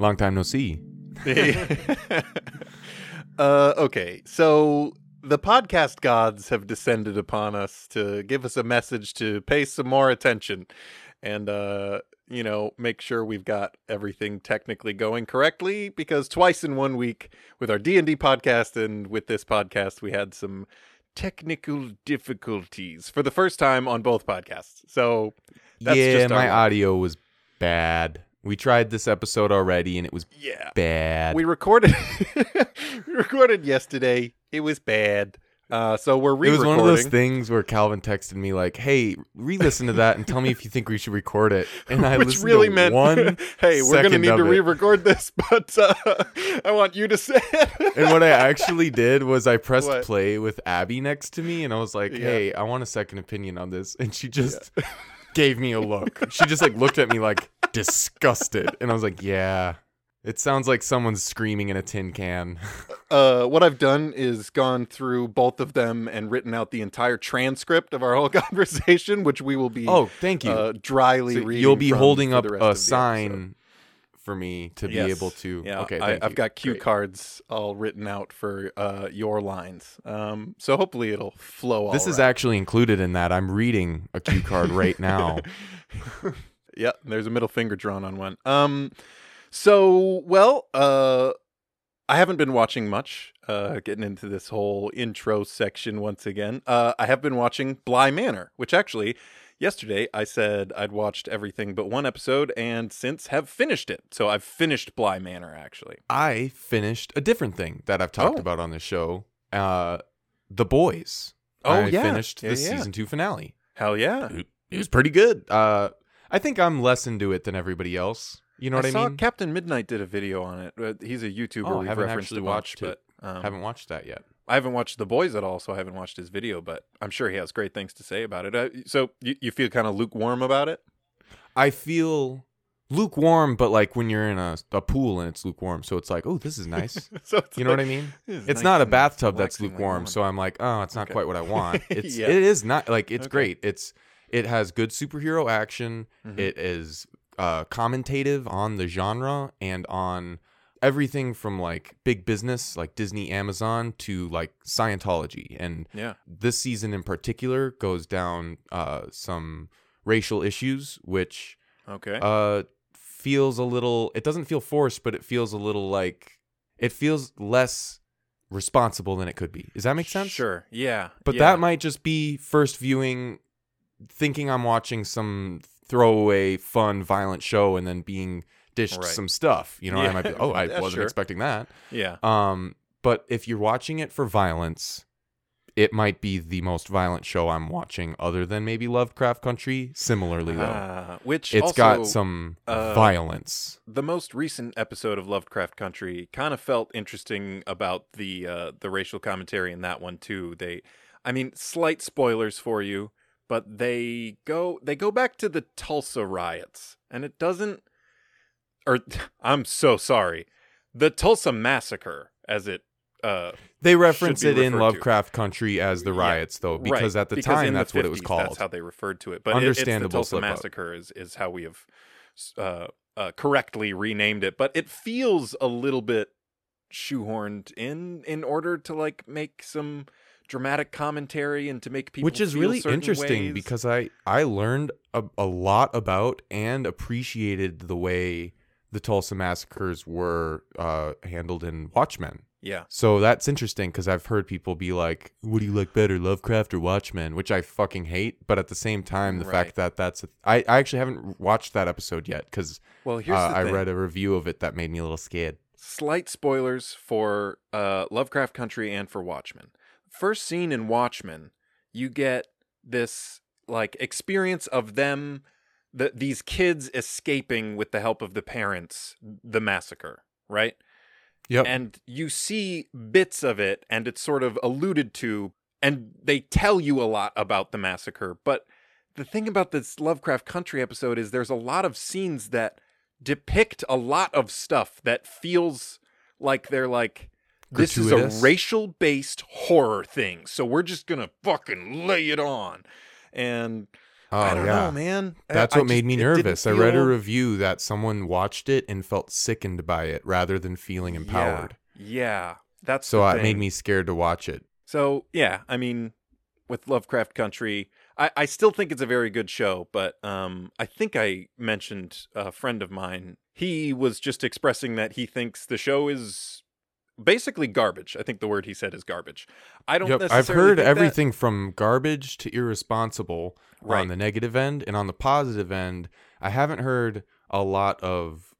Long time no see. Okay, so the podcast gods have descended upon us to give us a message to pay some more attention and, you know, make sure we've got everything technically going correctly, because twice in 1 week with our D&D podcast and with this podcast, we had some technical difficulties for the first time on both podcasts. So that's just my audio was bad. We tried this episode already, and it was bad. We recorded yesterday. It was bad. So we're re-recording. It was one of those things where Calvin texted me like, "Hey, re-listen to that and tell me if you think we should record it." And I listened really to meant, one. Hey, we're gonna need to re-record this, but I want you to say it. And what I actually did was I pressed play with Abby next to me, and I was like, "Hey, I want a second opinion on this," and she just gave me a look. She just like looked at me like disgusted, and I was like, yeah, it sounds like someone's screaming in a tin can. What I've done is gone through both of them and written out the entire transcript of our whole conversation, which we will be dryly reading. You'll be holding up a sign for me to be able to I've got cue cards all written out for your lines, so hopefully it'll flow. This is actually included in that. I'm reading a cue card right now. Yeah, there's a middle finger drawn on one. I haven't been watching much, getting into this whole intro section once again. I have been watching Bly Manor, which actually, yesterday I said I'd watched everything but one episode, and since have finished it. So I've finished Bly Manor, actually. I finished a different thing that I've talked about on the show, The Boys. I finished the season 2 finale. Hell yeah. It was pretty good. I think I'm less into it than everybody else. You know what I mean? I saw Captain Midnight did a video on it. He's a YouTuber we've referenced to watch, but haven't watched that yet. I haven't watched The Boys at all, so I haven't watched his video, but I'm sure he has great things to say about it. So you feel kind of lukewarm about it? I feel lukewarm, but like when you're in a pool and it's lukewarm, so it's like, oh, this is nice. So you know what I mean? It's nice, not a bathtub that's lukewarm, so I'm like, oh, it's not quite what I want. It's It is not like it's great. It has good superhero action. Mm-hmm. It is commentative on the genre and on everything from like big business, like Disney, Amazon, to like Scientology. And this season in particular goes down some racial issues, which feels a little. It doesn't feel forced, but it feels a little like it feels less responsible than it could be. Does that make sense? Sure. Yeah. But that might just be first viewing, thinking I'm watching some throwaway, fun, violent show and then being dished some stuff. You know, I might be, I wasn't expecting that. Yeah. But if you're watching it for violence, it might be the most violent show I'm watching other than maybe Lovecraft Country. Similarly, though. Which it's also got some violence. The most recent episode of Lovecraft Country kind of felt interesting about the racial commentary in that one, too. Slight spoilers for you. But they go back to the Tulsa riots, and it doesn't, or I'm so sorry, the Tulsa Massacre, as it they reference it in Lovecraft Country as the riots, though, because at the time that's what it was called. That's how they referred to it. But understandable, it's the Tulsa Massacre is how we have correctly renamed it. But it feels a little bit shoehorned in order to like make some dramatic commentary and to make people, which is feel really interesting ways. Because I learned a lot about and appreciated the way the Tulsa massacres were handled in Watchmen. Yeah, so that's interesting because I've heard people be like, "What do you like better, Lovecraft or Watchmen?" Which I fucking hate, but at the same time, the fact that I actually haven't watched that episode yet because I read a review of it that made me a little scared. Slight spoilers for Lovecraft Country and for Watchmen. First scene in Watchmen, you get this like experience of them, these kids escaping with the help of the parents, the massacre, right? Yep. And you see bits of it, and it's sort of alluded to, and they tell you a lot about the massacre. But the thing about this Lovecraft Country episode is there's a lot of scenes that depict a lot of stuff that feels like they're like, this is a racial-based horror thing, so we're just going to fucking lay it on. And I don't know, man. That's what made me nervous. I read a review that someone watched it and felt sickened by it rather than feeling empowered. Yeah. That's so it made me scared to watch it. So, yeah, I mean, with Lovecraft Country, I still think it's a very good show, but I think I mentioned a friend of mine. He was just expressing that he thinks the show is basically garbage. I think the word he said is garbage. I don't necessarily. I've heard everything from garbage to irresponsible on the negative end, and on the positive end, I haven't heard a lot of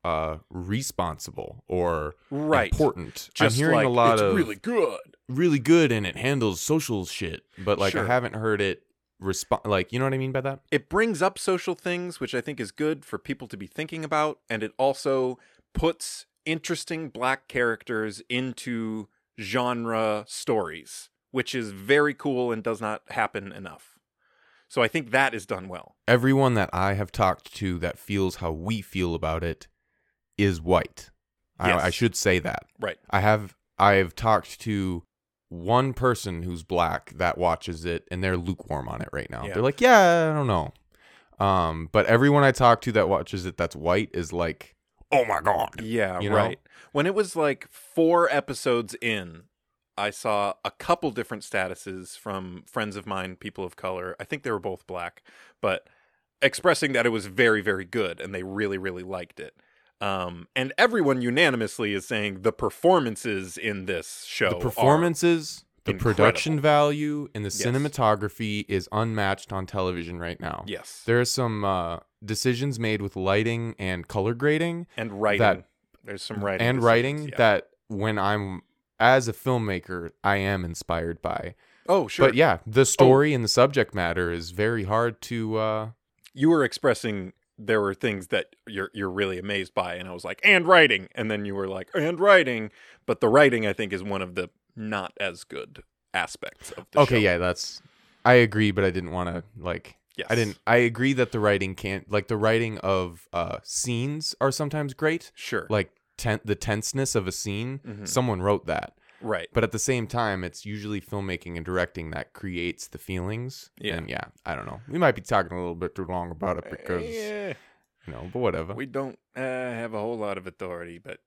responsible or important. Just I'm hearing like, a lot it's of really good, and it handles social shit. But like, I haven't heard it you know what I mean by that? It brings up social things, which I think is good for people to be thinking about, and it also puts interesting black characters into genre stories, which is very cool and does not happen enough. So I think that is done well. Everyone that I have talked to that feels how we feel about it is white. Yes. I should say that. Right. I have talked to one person who's black that watches it, and they're lukewarm on it right now. Yeah. They're like, yeah, I don't know. But everyone I talk to that watches it that's white is like, oh my God. Yeah, you know? Right. When it was like 4 episodes in, I saw a couple different statuses from friends of mine, people of color. I think they were both black, but expressing that it was very, very good and they really, really liked it. And everyone unanimously is saying the performances in this show are incredible. Production value, and the cinematography is unmatched on television right now. Yes. There are some decisions made with lighting and color grading. And writing. That when I'm... as a filmmaker, I am inspired by. Oh, sure. But yeah, the story and the subject matter is very hard to... You were expressing there were things that you're really amazed by, and I was like, and writing. And then you were like, and writing. But the writing, I think, is one of the not as good aspects of the show. Okay, yeah, I agree, but I didn't want to, like... Yes. I agree that the writing can't... Like, the writing of scenes are sometimes great. Sure. Like... the tenseness of a scene, someone wrote that. Right. But at the same time, it's usually filmmaking and directing that creates the feelings. Yeah. And yeah, I don't know. We might be talking a little bit too long about it because, you know, but whatever. We don't have a whole lot of authority, but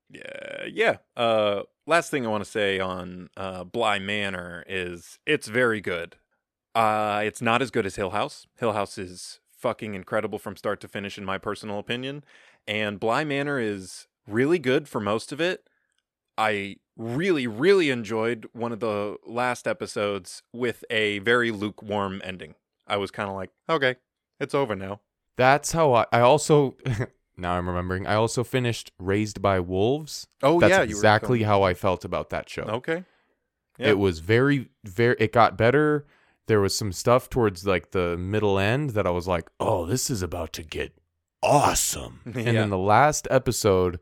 yeah. Last thing I want to say on Bly Manor is it's very good. It's not as good as Hill House. Hill House is fucking incredible from start to finish, in my personal opinion. And Bly Manor is... really good for most of it. I really, really enjoyed one of the last episodes with a very lukewarm ending. I was kind of like, okay, it's over now. That's how I also, now I'm remembering, I also finished Raised by Wolves. Oh, that's exactly how I felt about that show. Okay. Yeah. It was very, very, it got better. There was some stuff towards like the middle end that I was like, oh, this is about to get awesome. And then the last episode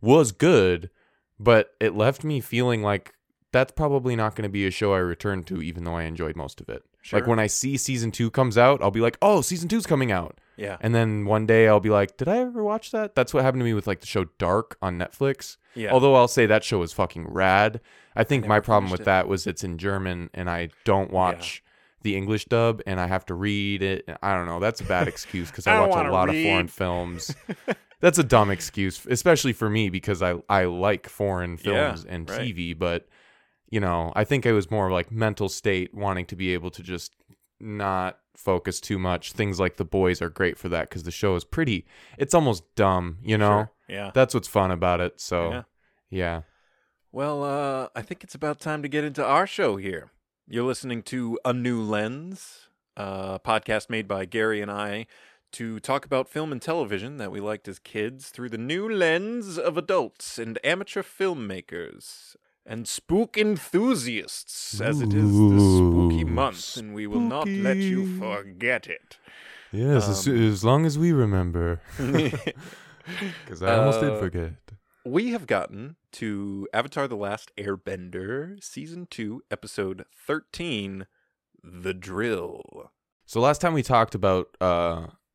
was good, but it left me feeling like that's probably not going to be a show I return to, even though I enjoyed most of it. Sure. Like when I see season 2 comes out, I'll be like, oh, season 2's coming out. Yeah. And then one day I'll be like, did I ever watch that? That's what happened to me with like the show Dark on Netflix. Yeah. Although I'll say that show is fucking rad. I think my problem with that was it's in German and I don't watch the English dub and I have to read it. I don't know. That's a bad excuse because I watch a lot of foreign films. That's a dumb excuse, especially for me, because I like foreign films and TV, but, you know, I think it was more like mental state, wanting to be able to just not focus too much. Things like The Boys are great for that because the show is pretty, it's almost dumb, you know? Sure. Yeah. That's what's fun about it. So, yeah. Well, I think it's about time to get into our show here. You're listening to A New Lens, a podcast made by Gary and I, to talk about film and television that we liked as kids through the new lens of adults and amateur filmmakers and spook enthusiasts, as it is this spooky month, and we will not let you forget it. Yes, as long as we remember, because I almost did forget. We have gotten to Avatar The Last Airbender, Season 2, Episode 13, The Drill. So last time we talked about...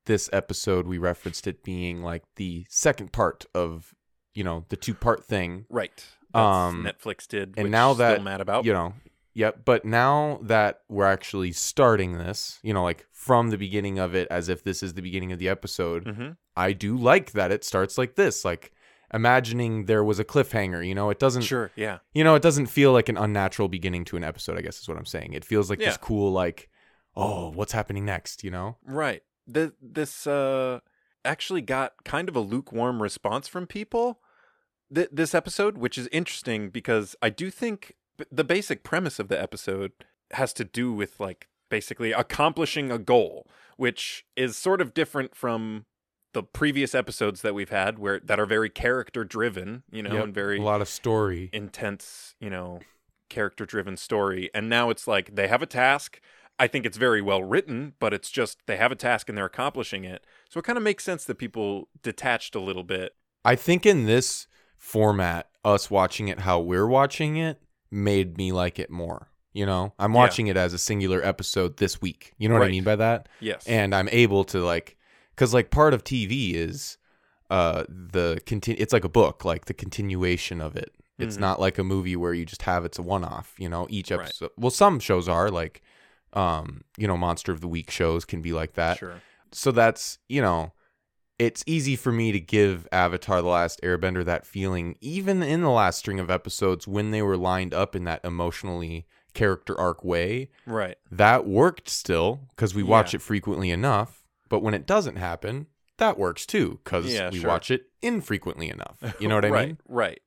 this episode, we referenced it being like the second part of, you know, the 2-part thing. Right. That's Netflix did, which I'm still mad about. You know, Yep, but now that we're actually starting this, you know, like from the beginning of it, as if this is the beginning of the episode, mm-hmm. I do like that it starts like this, like imagining there was a cliffhanger, you know, it doesn't, sure, yeah, you know, it doesn't feel like an unnatural beginning to an episode, I guess is what I'm saying. It feels like this cool, like, oh, what's happening next, you know? Right. This actually got kind of a lukewarm response from people, this episode, which is interesting because I do think the basic premise of the episode has to do with, like, basically accomplishing a goal, which is sort of different from the previous episodes that we've had where that are very character driven, you know, and very a lot of story, intense, you know, character driven story. And now it's like they have a task. I think it's very well written, but it's just they have a task and they're accomplishing it. So it kind of makes sense that people detached a little bit. I think in this format, us watching it how we're watching it made me like it more. You know, I'm watching it as a singular episode this week. You know what I mean by that? Yes. And I'm able to, like, because, like, part of TV is it's like a book, like the continuation of it. It's not like a movie where you just have it's a one-off, you know, each episode. Right. Well, some shows are like, you know, Monster of the Week shows can be like that. Sure. So that's, you know, it's easy for me to give Avatar The Last Airbender that feeling, even in the last string of episodes when they were lined up in that emotionally character arc way. Right. That worked still because we watch it frequently enough. But when it doesn't happen, that works too because we watch it infrequently enough. You know what I mean? Right.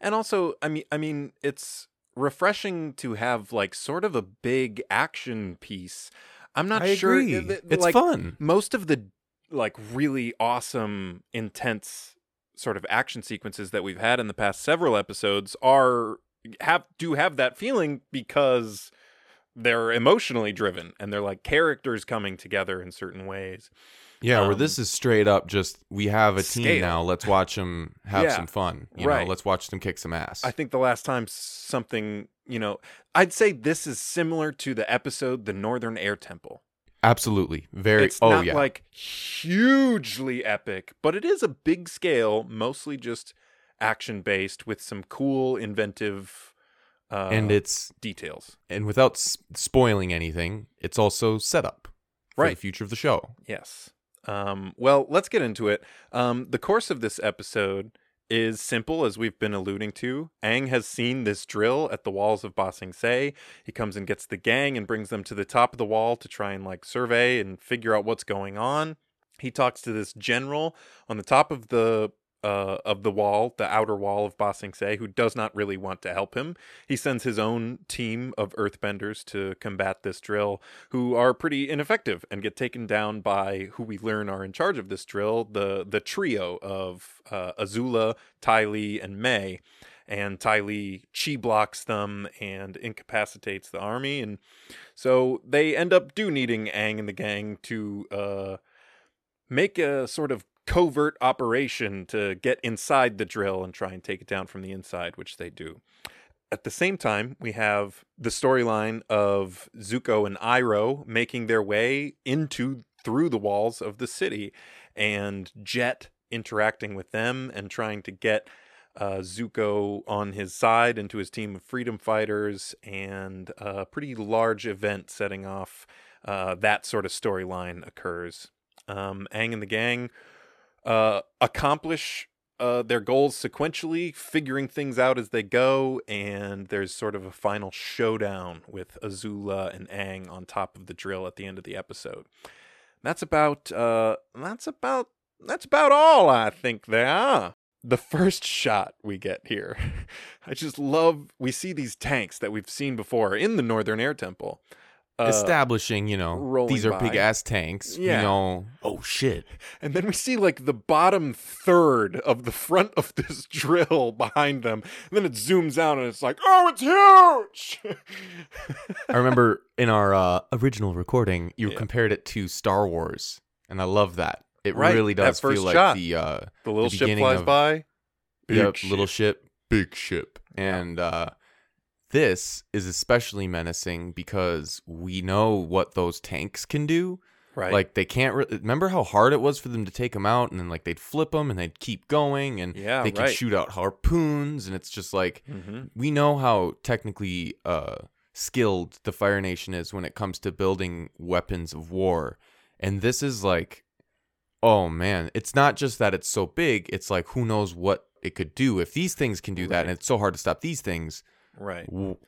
And also, I mean, it's refreshing to have, like, sort of a big action piece. I'm not sure. It's like, fun. Most of the, like, really awesome, intense sort of action sequences that we've had in the past several episodes have that feeling because they're emotionally driven and they're like characters coming together in certain ways. Yeah, where this is straight up just we have a team now. Let's watch them have some fun. You know, let's watch them kick some ass. I think the last time something, you know, I'd say this is similar to the episode The Northern Air Temple. Absolutely. Very. It's not like hugely epic, but it is a big scale, mostly just action based with some cool, inventive and it's details. And without spoiling anything, it's also set up for the future of the show. Yes. Well, let's get into it. The course of this episode is simple, as we've been alluding to. Aang has seen this drill at the walls of Ba Sing Se. He comes and gets the gang and brings them to the top of the wall to try and, like, survey and figure out what's going on. He talks to this general on the top of the wall, the outer wall of Ba Sing Se, who does not really want to help him. He sends his own team of earthbenders to combat this drill, who are pretty ineffective and get taken down by who we learn are in charge of this drill, the trio of Azula, Ty Lee, and Mei. And Ty Lee chi blocks them and incapacitates the army. And so they end up needing Aang and the gang to make a sort of covert operation to get inside the drill and try and take it down from the inside, which they do. At the same time, we have the storyline of Zuko and Iroh making their way through the walls of the city, and Jet interacting with them and trying to get Zuko on his side into his team of freedom fighters, and a pretty large event setting off that sort of storyline occurs. Aang and the gang accomplish their goals sequentially, figuring things out as they go, and there's sort of a final showdown with Azula and Aang on top of the drill at the end of the episode. That's about all I think there are. The first shot we get here, I just love. We see these tanks that we've seen before in the Northern Air Temple. Establishing, you know, these are big ass tanks. Yeah. You know, oh shit. And then we see, like, the bottom third of the front of this drill behind them. And then it zooms out and it's like, oh, it's huge. I remember in our original recording, you compared it to Star Wars. And I love that. It really does feel like shot. The little ship flies by. Big ship. Little ship, big ship. Yeah. And this is especially menacing because we know what those tanks can do. Right. Like, they can't... Remember how hard it was for them to take them out? And then, like, they'd flip them and they'd keep going. And they could shoot out harpoons. And it's just like... Mm-hmm. We know how technically skilled the Fire Nation is when it comes to building weapons of war. And this is like, oh man, it's not just that it's so big, it's like who knows what it could do. If these things can do that, and it's so hard to stop these things, right? Well,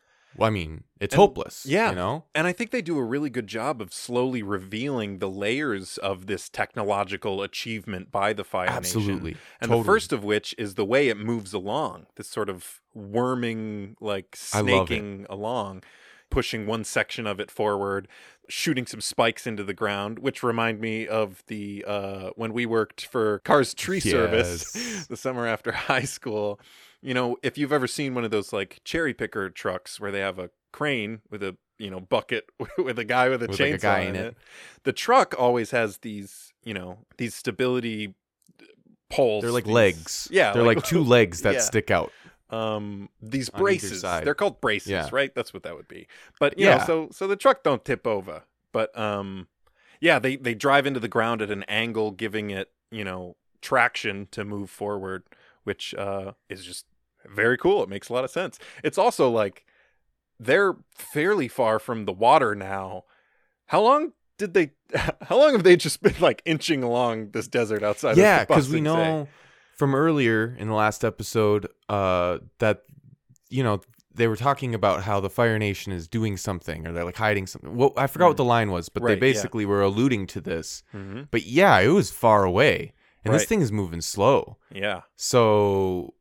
I mean, it's hopeless. Yeah. You know? And I think they do a really good job of slowly revealing the layers of this technological achievement by the Fire Nation. Absolutely. And the first of which is the way it moves along, this sort of worming, like snaking along, pushing one section of it forward, shooting some spikes into the ground, which remind me of the when we worked for Car's Tree Service the summer after high school. You know, if you've ever seen one of those like cherry picker trucks where they have a crane with a, you know, bucket with a guy with a chainsaw like in it, the truck always has these, you know, these stability poles. They're like legs. Yeah. They're like two legs that stick out. These braces. They're called braces, right? That's what that would be. But you know, so the truck don't tip over. But they drive into the ground at an angle, giving it, you know, traction to move forward, which is just very cool. It makes a lot of sense. It's also like they're fairly far from the water now. How long have they just been like inching along this desert outside of the because we know from earlier in the last episode that, you know, they were talking about how the Fire Nation is doing something, or they're like hiding something. Well, I forgot what the line was, but they basically were alluding to this. Mm-hmm. But yeah, it was far away. And this thing is moving slow. Yeah. So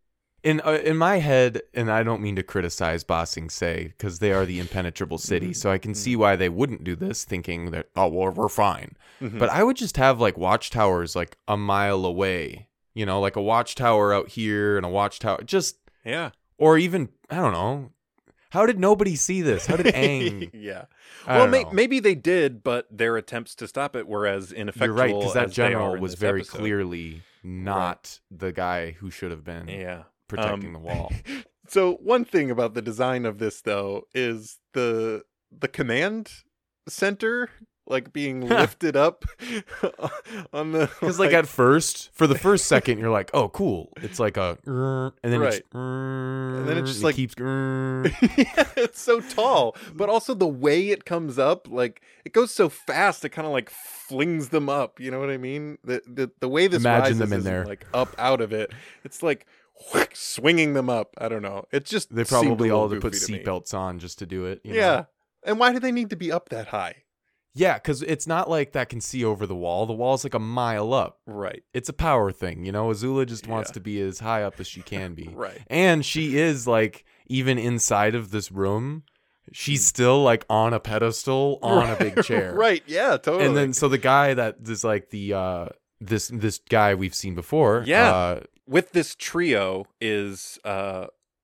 in my head, and I don't mean to criticize Ba Sing Se because they are the impenetrable city, so I can see why they wouldn't do this, thinking that, oh, well, we're fine. Mm-hmm. But I would just have like watchtowers like a mile away, you know, like a watchtower out here and a watchtower. Just, yeah. Or even, I don't know. How did nobody see this? How did Aang? Well, maybe they did, but their attempts to stop it were as ineffectual. You're right, because that general was very clearly not the guy who should have been protecting the wall. So one thing about the design of this, though, is the command center like being lifted up on the, because like at first, for the first second, you're like, oh cool, it's like a, and then it's, and then it just like keeps it's so tall, but also the way it comes up, like it goes so fast, it kind of like flings them up, you know what I mean? The way this imagine rises them in there, like up out of it, it's like swinging them up. I don't know, it's just, they probably all had to put seatbelts on just to do it, you know? And why do they need to be up that high? Yeah, because it's not like that can see over the wall. The wall's like a mile up. Right. It's a power thing, you know? Azula just wants to be as high up as she can be. Right. And she is, like, even inside of this room, she's still, like, on a pedestal on a big chair. Right, yeah, totally. And then, so the guy that is, like, the this guy we've seen before. Yeah. With this trio is,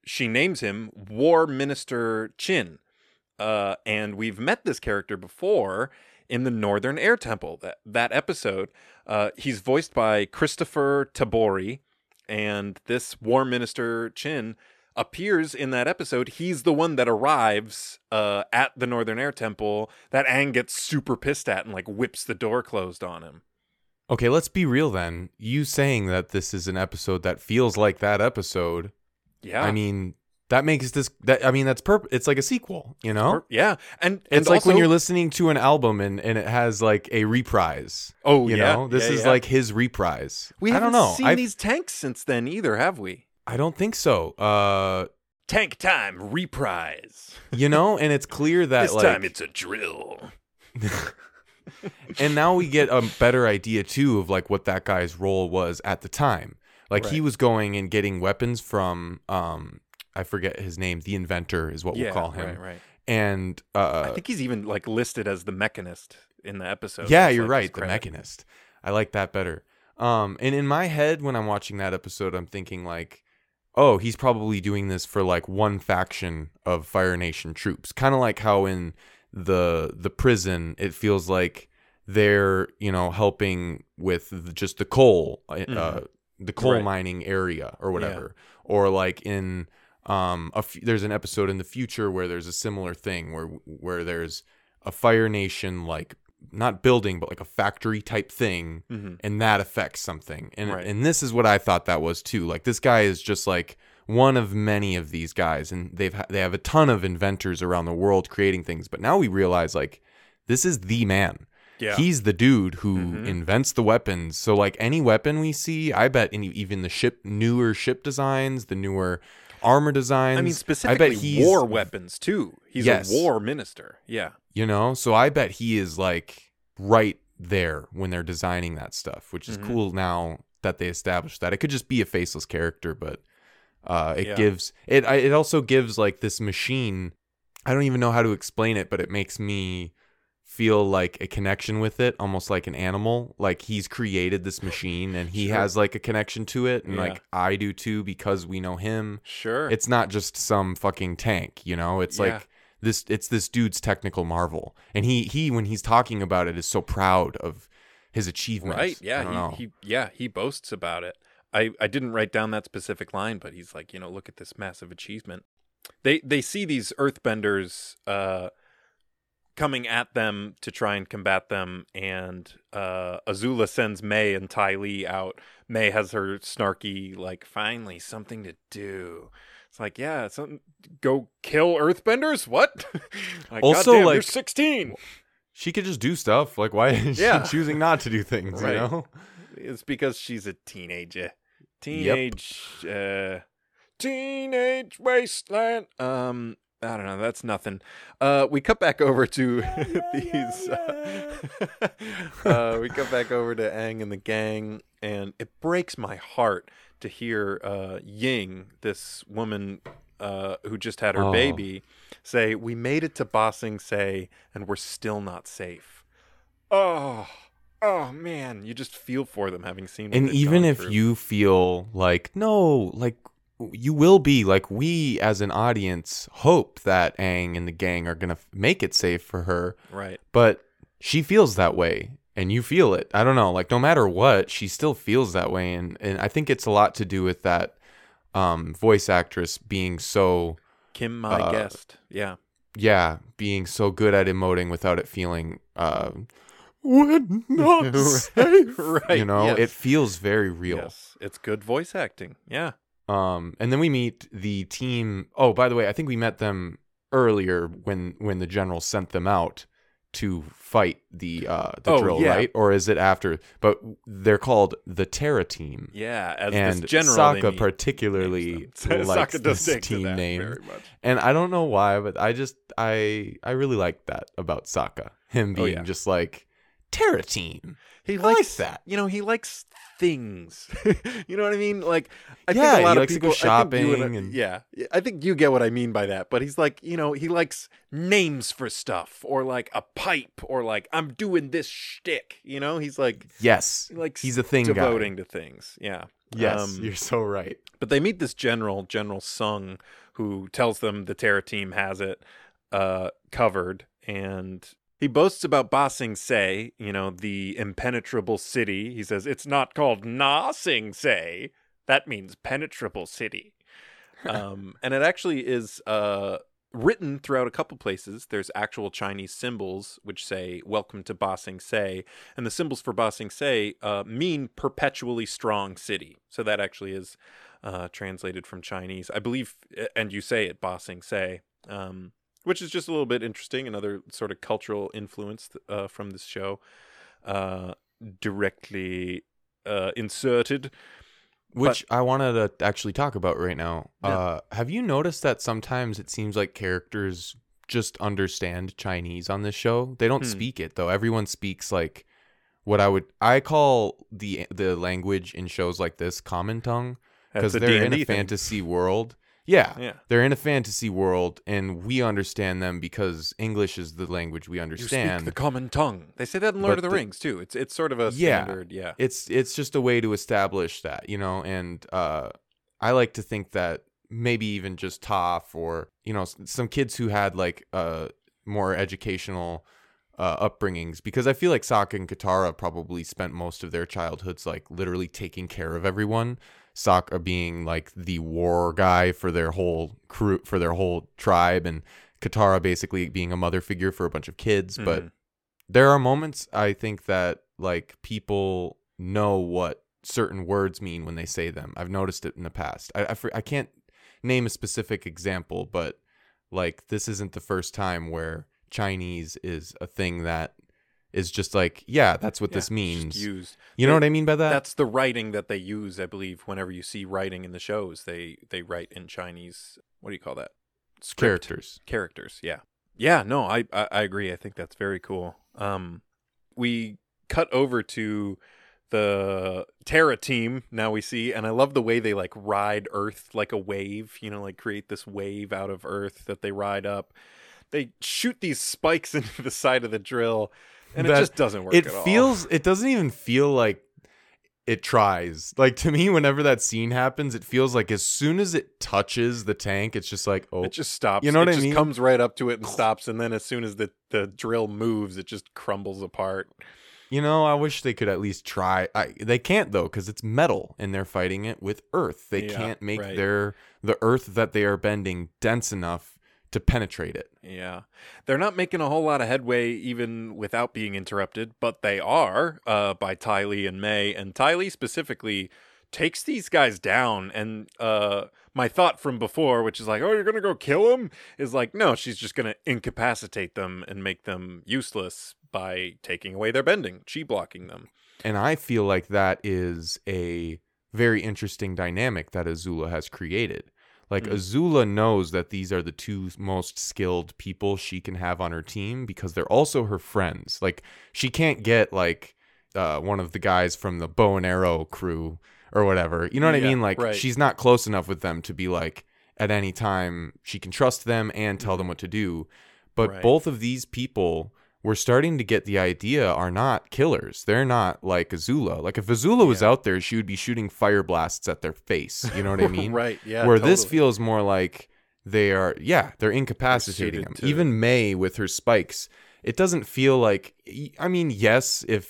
she names him War Minister Chin. And we've met this character before in the Northern Air Temple. That episode, he's voiced by Christopher Tabori, and this War Minister Chin appears in that episode. He's the one that arrives at the Northern Air Temple that Aang gets super pissed at and like whips the door closed on him. Okay, let's be real then. You saying that this is an episode that feels like that episode. Yeah. I mean, that makes this, that, I mean, that's it's like a sequel, you know? Yeah. And it's also like when you're listening to an album and it has like a reprise. Oh, you know? This is like his reprise. We haven't seen these tanks since then either, have we? I don't think so. Tank time, reprise. You know? And it's clear that this time it's a drill. And now we get a better idea too of like what that guy's role was at the time. Like he was going and getting weapons from... I forget his name. The Inventor is what we'll call him. Right. And I think he's even like listed as the Mechanist in the episode. Yeah, you're right. The Mechanist. I like that better. And in my head, when I'm watching that episode, I'm thinking like, oh, he's probably doing this for like one faction of Fire Nation troops. Kind of like how in the prison, it feels like they're, you know, helping with just the coal, the coal mining area or whatever, or like in. There's an episode in the future where there's a similar thing where there's a Fire Nation, like not building, but like a factory type thing. Mm-hmm. And that affects something. And this is what I thought that was too. Like this guy is just like one of many of these guys, and they have a ton of inventors around the world creating things. But now we realize, like, this is the man. Yeah. He's the dude who invents the weapons. So, like, any weapon we see, I bet even the newer ship designs, the newer armor designs. I mean, specifically war weapons, too. He's a war minister. Yeah. You know? So I bet he is, like, right there when they're designing that stuff, which is cool now that they established that. It could just be a faceless character, but it also gives, like, this machine. I don't even know how to explain it, but it makes me feel like a connection with it, almost like an animal. Like, he's created this machine and he has, like, a connection to it, and like I do too, because we know him. Sure. It's not just some fucking tank, you know? It's like this, it's this dude's technical marvel, and he when he's talking about it is so proud of his achievements. Right. Yeah. He boasts about it. I didn't write down that specific line, but he's like, you know, look at this massive achievement. They see these earthbenders coming at them to try and combat them, and Azula sends May and Ty Lee out. May has her snarky, like, finally something to do. It's like, yeah, go kill earthbenders? What? Like, also, goddamn, like, you're 16. She could just do stuff. Like, why is she choosing not to do things, you know? It's because she's a teenager. Teenage wasteland. I don't know. That's nothing. We cut back over to these. We cut back over to Aang and the gang, and it breaks my heart to hear Ying, this woman who just had her baby, say, "We made it to Ba Sing Se, and we're still not safe." Oh man, you just feel for them having seen. And even if you feel like you will be, like, we as an audience hope that Aang and the gang are gonna make it safe for her, right? But she feels that way, and you feel it. I don't know, like, no matter what, she still feels that way, and I think it's a lot to do with that voice actress being so Kim My Guest, being so good at emoting without it feeling we're not safe, right? You know, it feels very real. Yes. It's good voice acting, yeah. And then we meet the team. Oh, by the way, I think we met them earlier when the general sent them out to fight the drill, right? Or is it after? But they're called the Terra Team. Yeah, as this general. Sokka particularly likes this team name very much. And I don't know why, but I really liked that about Sokka. Him being just like Terra Team. He likes that. You know, he likes things. You know what I mean? Like, I think a lot of people shopping I think you get what I mean by that. But he's like, you know, he likes names for stuff, or like a pipe, or like, I'm doing this shtick. You know, he's like, yes, he likes, he's a thing devoting guy to things. Yeah. Yes, you're so right. But they meet this General Sung, who tells them the Terra Team has it covered, and he boasts about Ba Sing Se, you know, the impenetrable city. He says, it's not called Na Sing Se. That means penetrable city. And it actually is written throughout a couple places. There's actual Chinese symbols which say, welcome to Ba Sing Se. And the symbols for Ba Sing Se mean perpetually strong city. So that actually is translated from Chinese, I believe. And you say it, Ba Sing Se. Which is just a little bit interesting, another sort of cultural influence from this show, directly inserted. Which I wanted to actually talk about right now. Yeah. Have you noticed that sometimes it seems like characters just understand Chinese on this show? They don't speak it, though. Everyone speaks, like, what I call the language in shows like this common tongue, because they're D&D in a fantasy world. Yeah, they're in a fantasy world, and we understand them because English is the language we understand. You speak the common tongue. They say that in Lord of the Rings too. It's sort of a standard. Yeah, it's just a way to establish that, you know. And I like to think that maybe even just Toph, or, you know, some kids who had, like, more educational upbringings, because I feel like Sokka and Katara probably spent most of their childhoods, like, literally taking care of everyone. Sokka being, like, the war guy for their whole crew, for their whole tribe, and Katara basically being a mother figure for a bunch of kids. But there are moments, I think, that, like, people know what certain words mean when they say them. I've noticed it in the past. I can't name a specific example, but like this isn't the first time where Chinese is a thing that is just like, yeah, that's what this means. Used. You know what I mean by that? That's the writing that they use, I believe, whenever you see writing in the shows. They write in Chinese, what do you call that? Script. Characters, yeah. Yeah, no, I agree. I think that's very cool. We cut over to the Terra team now we see, and I love the way they like ride Earth like a wave, you know, like create this wave out of Earth that they ride up. They shoot these spikes into the side of the drill, and it just doesn't work at all. It doesn't even feel like it tries. Like, to me, whenever that scene happens, it feels like as soon as it touches the tank, it's just like, oh. It just stops. You know what I mean? It just comes right up to it and stops, and then as soon as the drill moves, it just crumbles apart. You know, I wish they could at least try. They can't, though, because it's metal, and they're fighting it with earth. They can't make the earth that they are bending dense enough to penetrate it. Yeah. They're not making a whole lot of headway even without being interrupted, but they are by Ty Lee and May. And Ty Lee specifically takes these guys down. And my thought from before, which is like, oh, you're going to go kill them, is like, no, she's just going to incapacitate them and make them useless by taking away their bending, chi blocking them. And I feel like that is a very interesting dynamic that Azula has created. Like, Azula knows that these are the two most skilled people she can have on her team because they're also her friends. Like, she can't get, like, one of the guys from the bow and arrow crew or whatever. You know what I mean? Like, she's not close enough with them to be, like, at any time she can trust them and tell them what to do. But both of these people... we're starting to get the idea are not killers. They're not like Azula. Like, if Azula was out there, she would be shooting fire blasts at their face. You know what I mean? Yeah. Where this feels more like they are, they're incapacitating them. Even May with her spikes, it doesn't feel like, I mean, yes, if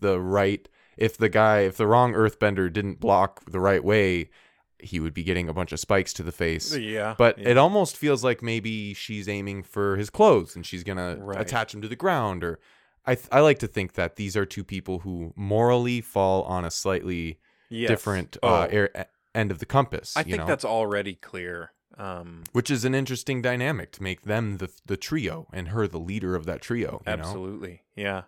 the wrong earthbender didn't block the right way, he would be getting a bunch of spikes to the face. Yeah. But it almost feels like maybe she's aiming for his clothes and she's going to attach him to the ground. Or I like to think that these are two people who morally fall on a slightly different end of the compass. I think that's already clear. Which is an interesting dynamic to make them the trio and her the leader of that trio. Absolutely. Yeah.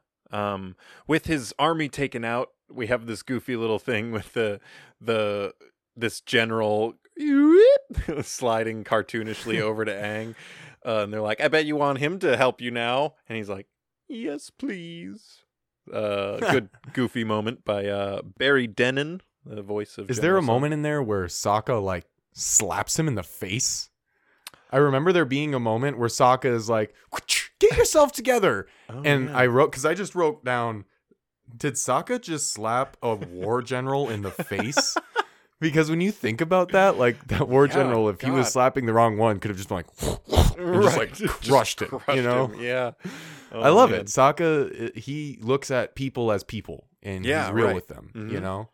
With his army taken out, we have this goofy little thing with this general sliding cartoonishly over to Aang. And they're like, I bet you want him to help you now. And he's like, yes, please. Good goofy moment by Barry Denon, the voice of... Is there a moment in there where Sokka, like, slaps him in the face? I remember there being a moment where Sokka is like, get yourself together. I wrote... because I just wrote down, did Sokka just slap a war general in the face? Because when you think about that, like, that war general, if he was slapping the wrong one, could have just been like, just like crushed him, you know? Yeah. Oh, I love it. Sokka, he looks at people as people, and he's real with them, you know?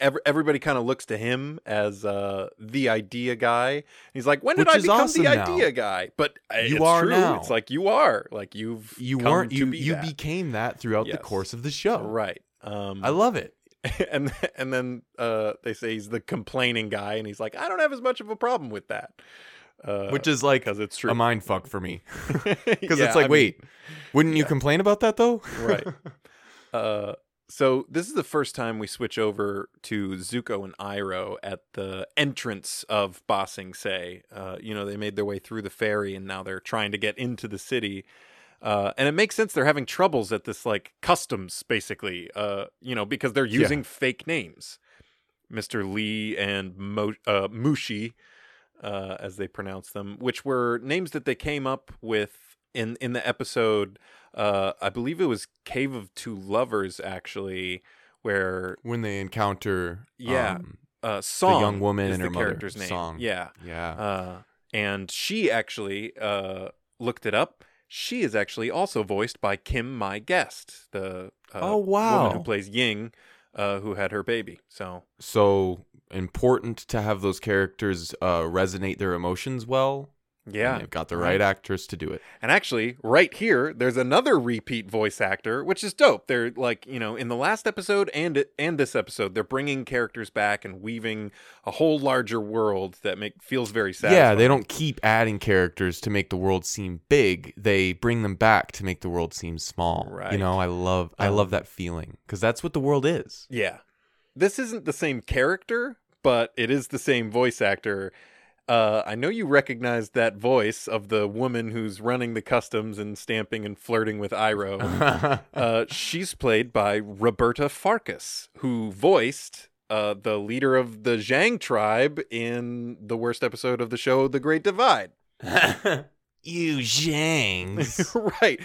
Everybody kind of looks to him as the idea guy. He's like, when did I become the idea guy? But you are now. It's like, you are. Like, you became that throughout the course of the show. Right. I love it. And then they say he's the complaining guy, and he's like, I don't have as much of a problem with that. Which is like it's true. A mind fuck for me. Because it's like, wouldn't you complain about that, though? Right. So this is the first time we switch over to Zuko and Iroh at the entrance of Ba Sing Se. They made their way through the ferry, and now they're trying to get into the city. And it makes sense they're having troubles at this, like, customs, basically, because they're using fake names. Mr. Lee and Mushi, as they pronounce them, which were names that they came up with in the episode, I believe it was Cave of Two Lovers, actually, where... when they encounter Song, the young woman and her character's mother. Song. Yeah. Yeah. And she actually looked it up. She is actually also voiced by Kim My Guest, the woman who plays Ying, who had her baby. So important to have those characters resonate their emotions well, Yeah. And they've got the right actors to do it. And actually, right here, there's another repeat voice actor, which is dope. They're like, you know, in the last episode and this episode, they're bringing characters back and weaving a whole larger world that feels very satisfying. Yeah, they don't keep adding characters to make the world seem big. They bring them back to make the world seem small. Right. You know, I love that feeling, because that's what the world is. Yeah. This isn't the same character, but it is the same voice actor. I know you recognize that voice of the woman who's running the customs and stamping and flirting with Iroh. She's played by Roberta Farkas, who voiced the leader of the Zhang tribe in the worst episode of the show, The Great Divide. You Zhangs. Right.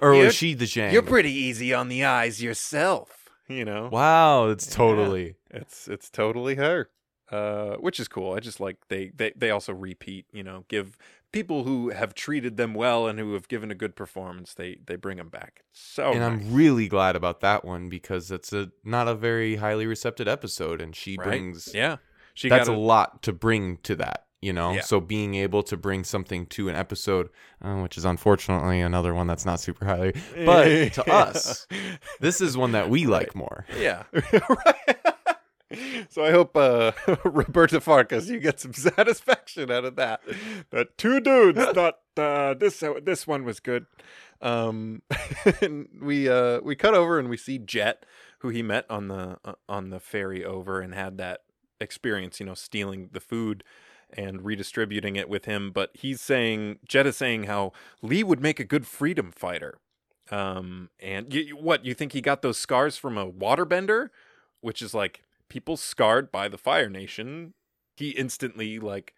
Or was she the Zhang? You're pretty easy on the eyes yourself, you know? Wow, it's totally her. Which is cool. I just like they also repeat, you know, give people who have treated them well and who have given a good performance, they bring them back. So and nice. I'm really glad about that one, because it's not a very highly receptive episode, and she brings that's a lot to bring to that, you know. Yeah. So being able to bring something to an episode, which is unfortunately another one that's not super highly, but to us, this is one that we like more. Yeah. Right. So I hope Roberta Farkas, you get some satisfaction out of that. The two dudes thought this one was good. And we cut over and we see Jet, who he met on the ferry over and had that experience, you know, stealing the food and redistributing it with him. But Jet is saying how Lee would make a good freedom fighter. And you think he got those scars from a waterbender, which is like. People scarred by the Fire Nation, he instantly like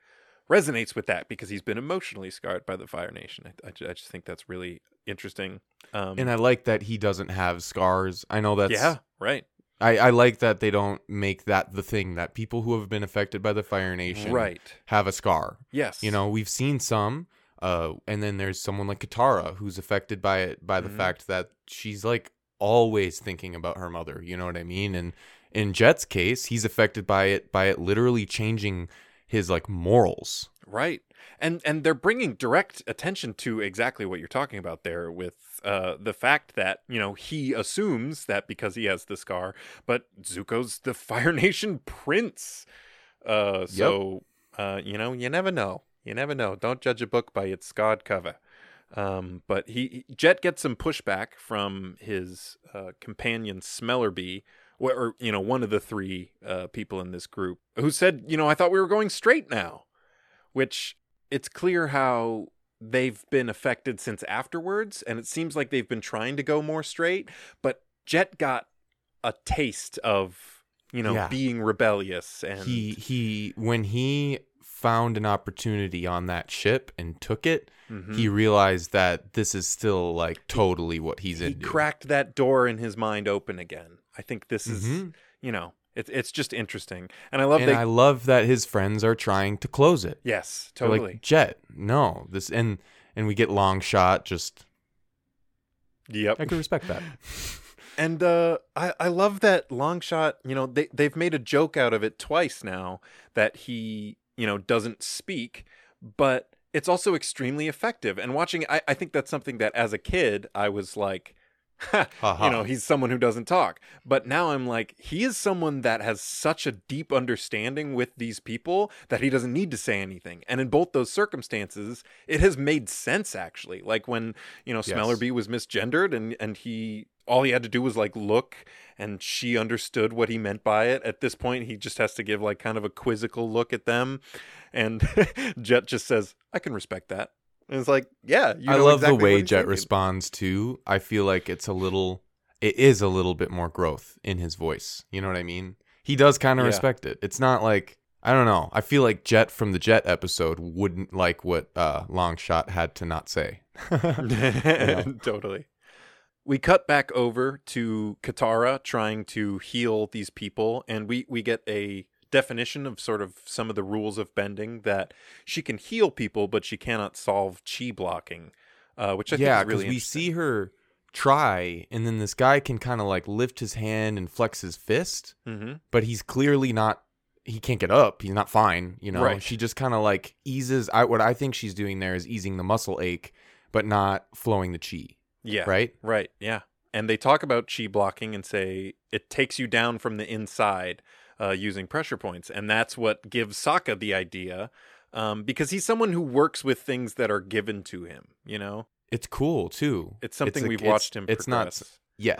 resonates with that because he's been emotionally scarred by the Fire Nation. I just think that's really interesting. And I like that he doesn't have scars. I know that's... Yeah, right. I like that they don't make that the thing, that people who have been affected by the Fire Nation have a scar. Yes. You know, we've seen some, and then there's someone like Katara who's affected by it, by the fact that she's like always thinking about her mother. You know what I mean? And in Jet's case, he's affected by it literally changing his like morals. Right. And they're bringing direct attention to exactly what you're talking about there with the fact that, you know, he assumes that because he has the scar, but Zuko's the Fire Nation prince. You know, you never know. You never know. Don't judge a book by its scarred cover. But Jet gets some pushback from his companion Smellerbee, or, you know, one of the three people in this group, who said, you know, I thought we were going straight now, which it's clear how they've been affected since afterwards. And it seems like they've been trying to go more straight. But Jet got a taste of, you know, being rebellious. And when he found an opportunity on that ship and took it, he realized that this is still like totally what he's into. He cracked that door in his mind open again. I think this is, you know, it's just interesting. And I love that his friends are trying to close it. Yes, totally. They're like, Jet, no. This and we get Long Shot, just... Yep. I can respect that. And I love that Long Shot, you know, they've made a joke out of it twice now that he, you know, doesn't speak, but it's also extremely effective. And watching, I think that's something that as a kid, I was like, you know, he's someone who doesn't talk. But now I'm like, he is someone that has such a deep understanding with these people that he doesn't need to say anything. And in both those circumstances, it has made sense, actually. Like when, you know, Smellerbee was misgendered and he, all he had to do was like look, and she understood what he meant by it. At this point, he just has to give like kind of a quizzical look at them. And Jet just says, I can respect that. And it's like, yeah, you know, I love exactly the way Jet responds too. I feel like it is a little bit more growth in his voice. You know what I mean? He does kind of respect it. It's not like, I don't know. I feel like Jet from the Jet episode wouldn't like what Long Shot had to not say. Totally. We cut back over to Katara trying to heal these people, and we get a definition of sort of some of the rules of bending, that she can heal people, but she cannot solve chi blocking, which I think is really interesting. Yeah, because we see her try, and then this guy can kind of like lift his hand and flex his fist, but he's clearly not he can't get up. He's not fine. You know, right. She just kind of like eases out. What I think she's doing there is easing the muscle ache, but not flowing the chi. Yeah. Right. Right. Yeah. And they talk about chi blocking and say it takes you down from the inside using pressure points. And that's what gives Sokka the idea because he's someone who works with things that are given to him, you know? It's cool, too. It's something we've watched him progress.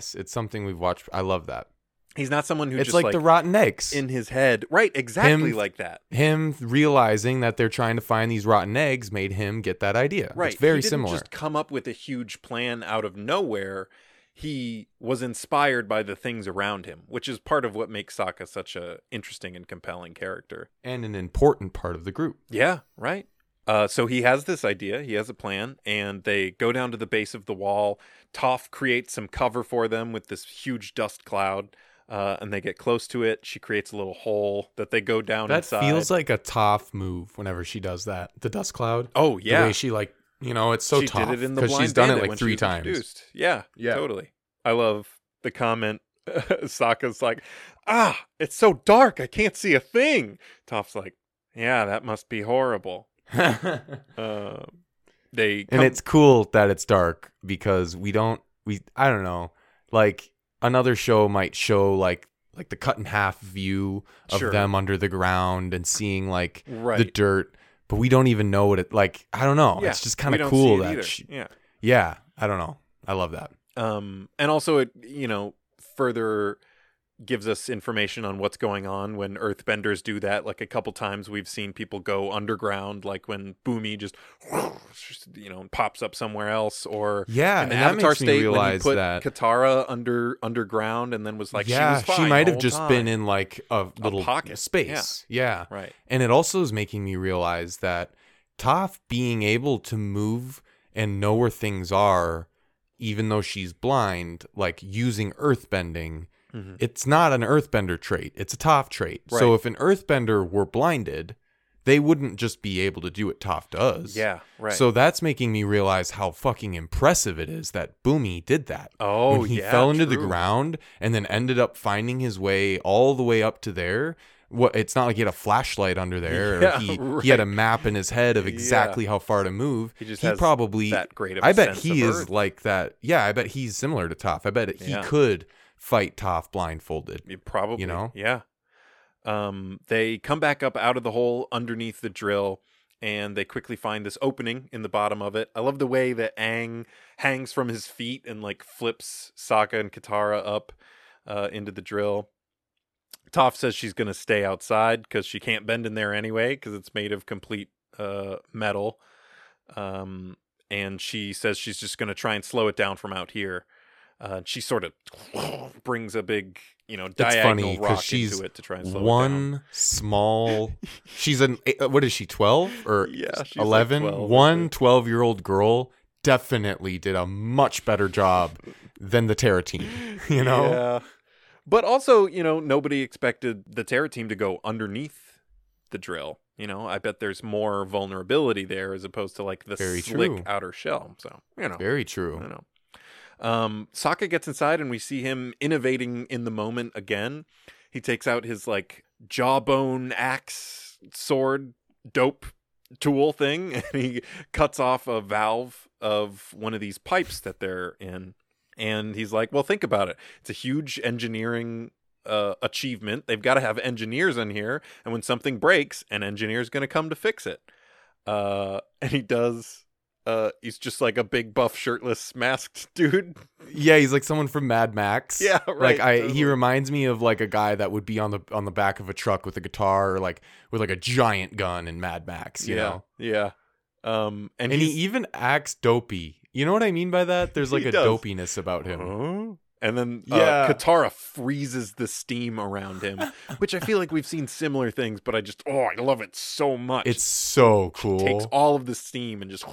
It's something we've watched. I love that. He's not someone who it's like the rotten eggs in his head. Right, exactly like that. Him realizing that they're trying to find these rotten eggs made him get that idea. Right. It's very similar. He didn't just come up with a huge plan out of nowhere. He was inspired by the things around him, which is part of what makes Sokka such an interesting and compelling character. And an important part of the group. Yeah, right. So he has this idea, he has a plan, and they go down to the base of the wall. Toph creates some cover for them with this huge dust cloud, and they get close to it. She creates a little hole that they go down inside. That feels like a Toph move whenever she does that. The dust cloud. Oh, yeah. The way she like... You know, it's so tough because she's done it like 3 times. Yeah, totally. I love the comment. Sokka's like, it's so dark. I can't see a thing. Toph's like, yeah, that must be horrible. And it's cool that it's dark because I don't know, like another show might show like the cut in half view of them under the ground and seeing like the dirt. But we don't even know what it like. I don't know. Yeah, it's just kind of cool that. Yeah. I don't know. I love that. And also, it further gives us information on what's going on when earthbenders do that. Like a couple times, we've seen people go underground. Like when Boomy just, pops up somewhere else. Or in the Avatar state, when he put Katara underground, and then was like, she was fine. She might have just been in like a little pocket space. Yeah, right. And it also is making me realize that Toph being able to move and know where things are, even though she's blind, like using earthbending. Mm-hmm. It's not an earthbender trait. It's a Toph trait. Right. So if an earthbender were blinded, they wouldn't just be able to do what Toph does. Yeah, right. So that's making me realize how fucking impressive it is that Boomy did that. Oh, when he fell into the ground and then ended up finding his way all the way up to there. It's not like he had a flashlight under there. Yeah, he had a map in his head of exactly how far to move. He has probably that great of a sense of Earth. I bet he is like that. Yeah, I bet he's similar to Toph. I bet he could fight Toph blindfolded. Probably. Yeah. They come back up out of the hole underneath the drill, and they quickly find this opening in the bottom of it. I love the way that Aang hangs from his feet and like flips Sokka and Katara up into the drill. Toph says she's going to stay outside because she can't bend in there anyway because it's made of complete metal. And she says she's just going to try and slow it down from out here. She sort of brings a big, diagonal rock into it to try and slow it down. She's what is she, 12 or 11? Like 12. One 12-year-old girl definitely did a much better job than the Terra team, Yeah. But also, nobody expected the Terra team to go underneath the drill. I bet there's more vulnerability there as opposed to like the outer shell. So, Very true. I know. Sokka gets inside and we see him innovating in the moment again. He takes out his like jawbone axe sword dope tool thing and he cuts off a valve of one of these pipes that they're in. And he's like, well, think about it. It's a huge engineering achievement. They've got to have engineers in here. And when something breaks, an engineer's going to come to fix it. And he does... he's just like a big buff, shirtless, masked dude. Yeah, he's like someone from Mad Max. Yeah, right. Like he reminds me of like a guy that would be on the back of a truck with a guitar, or like with like a giant gun in Mad Max. You know? Yeah. And he even acts dopey. You know what I mean by that? There's like a dopiness about him. Uh-huh. And then Katara freezes the steam around him, which I feel like we've seen similar things, but I love it so much. It's so cool. She takes all of the steam and just,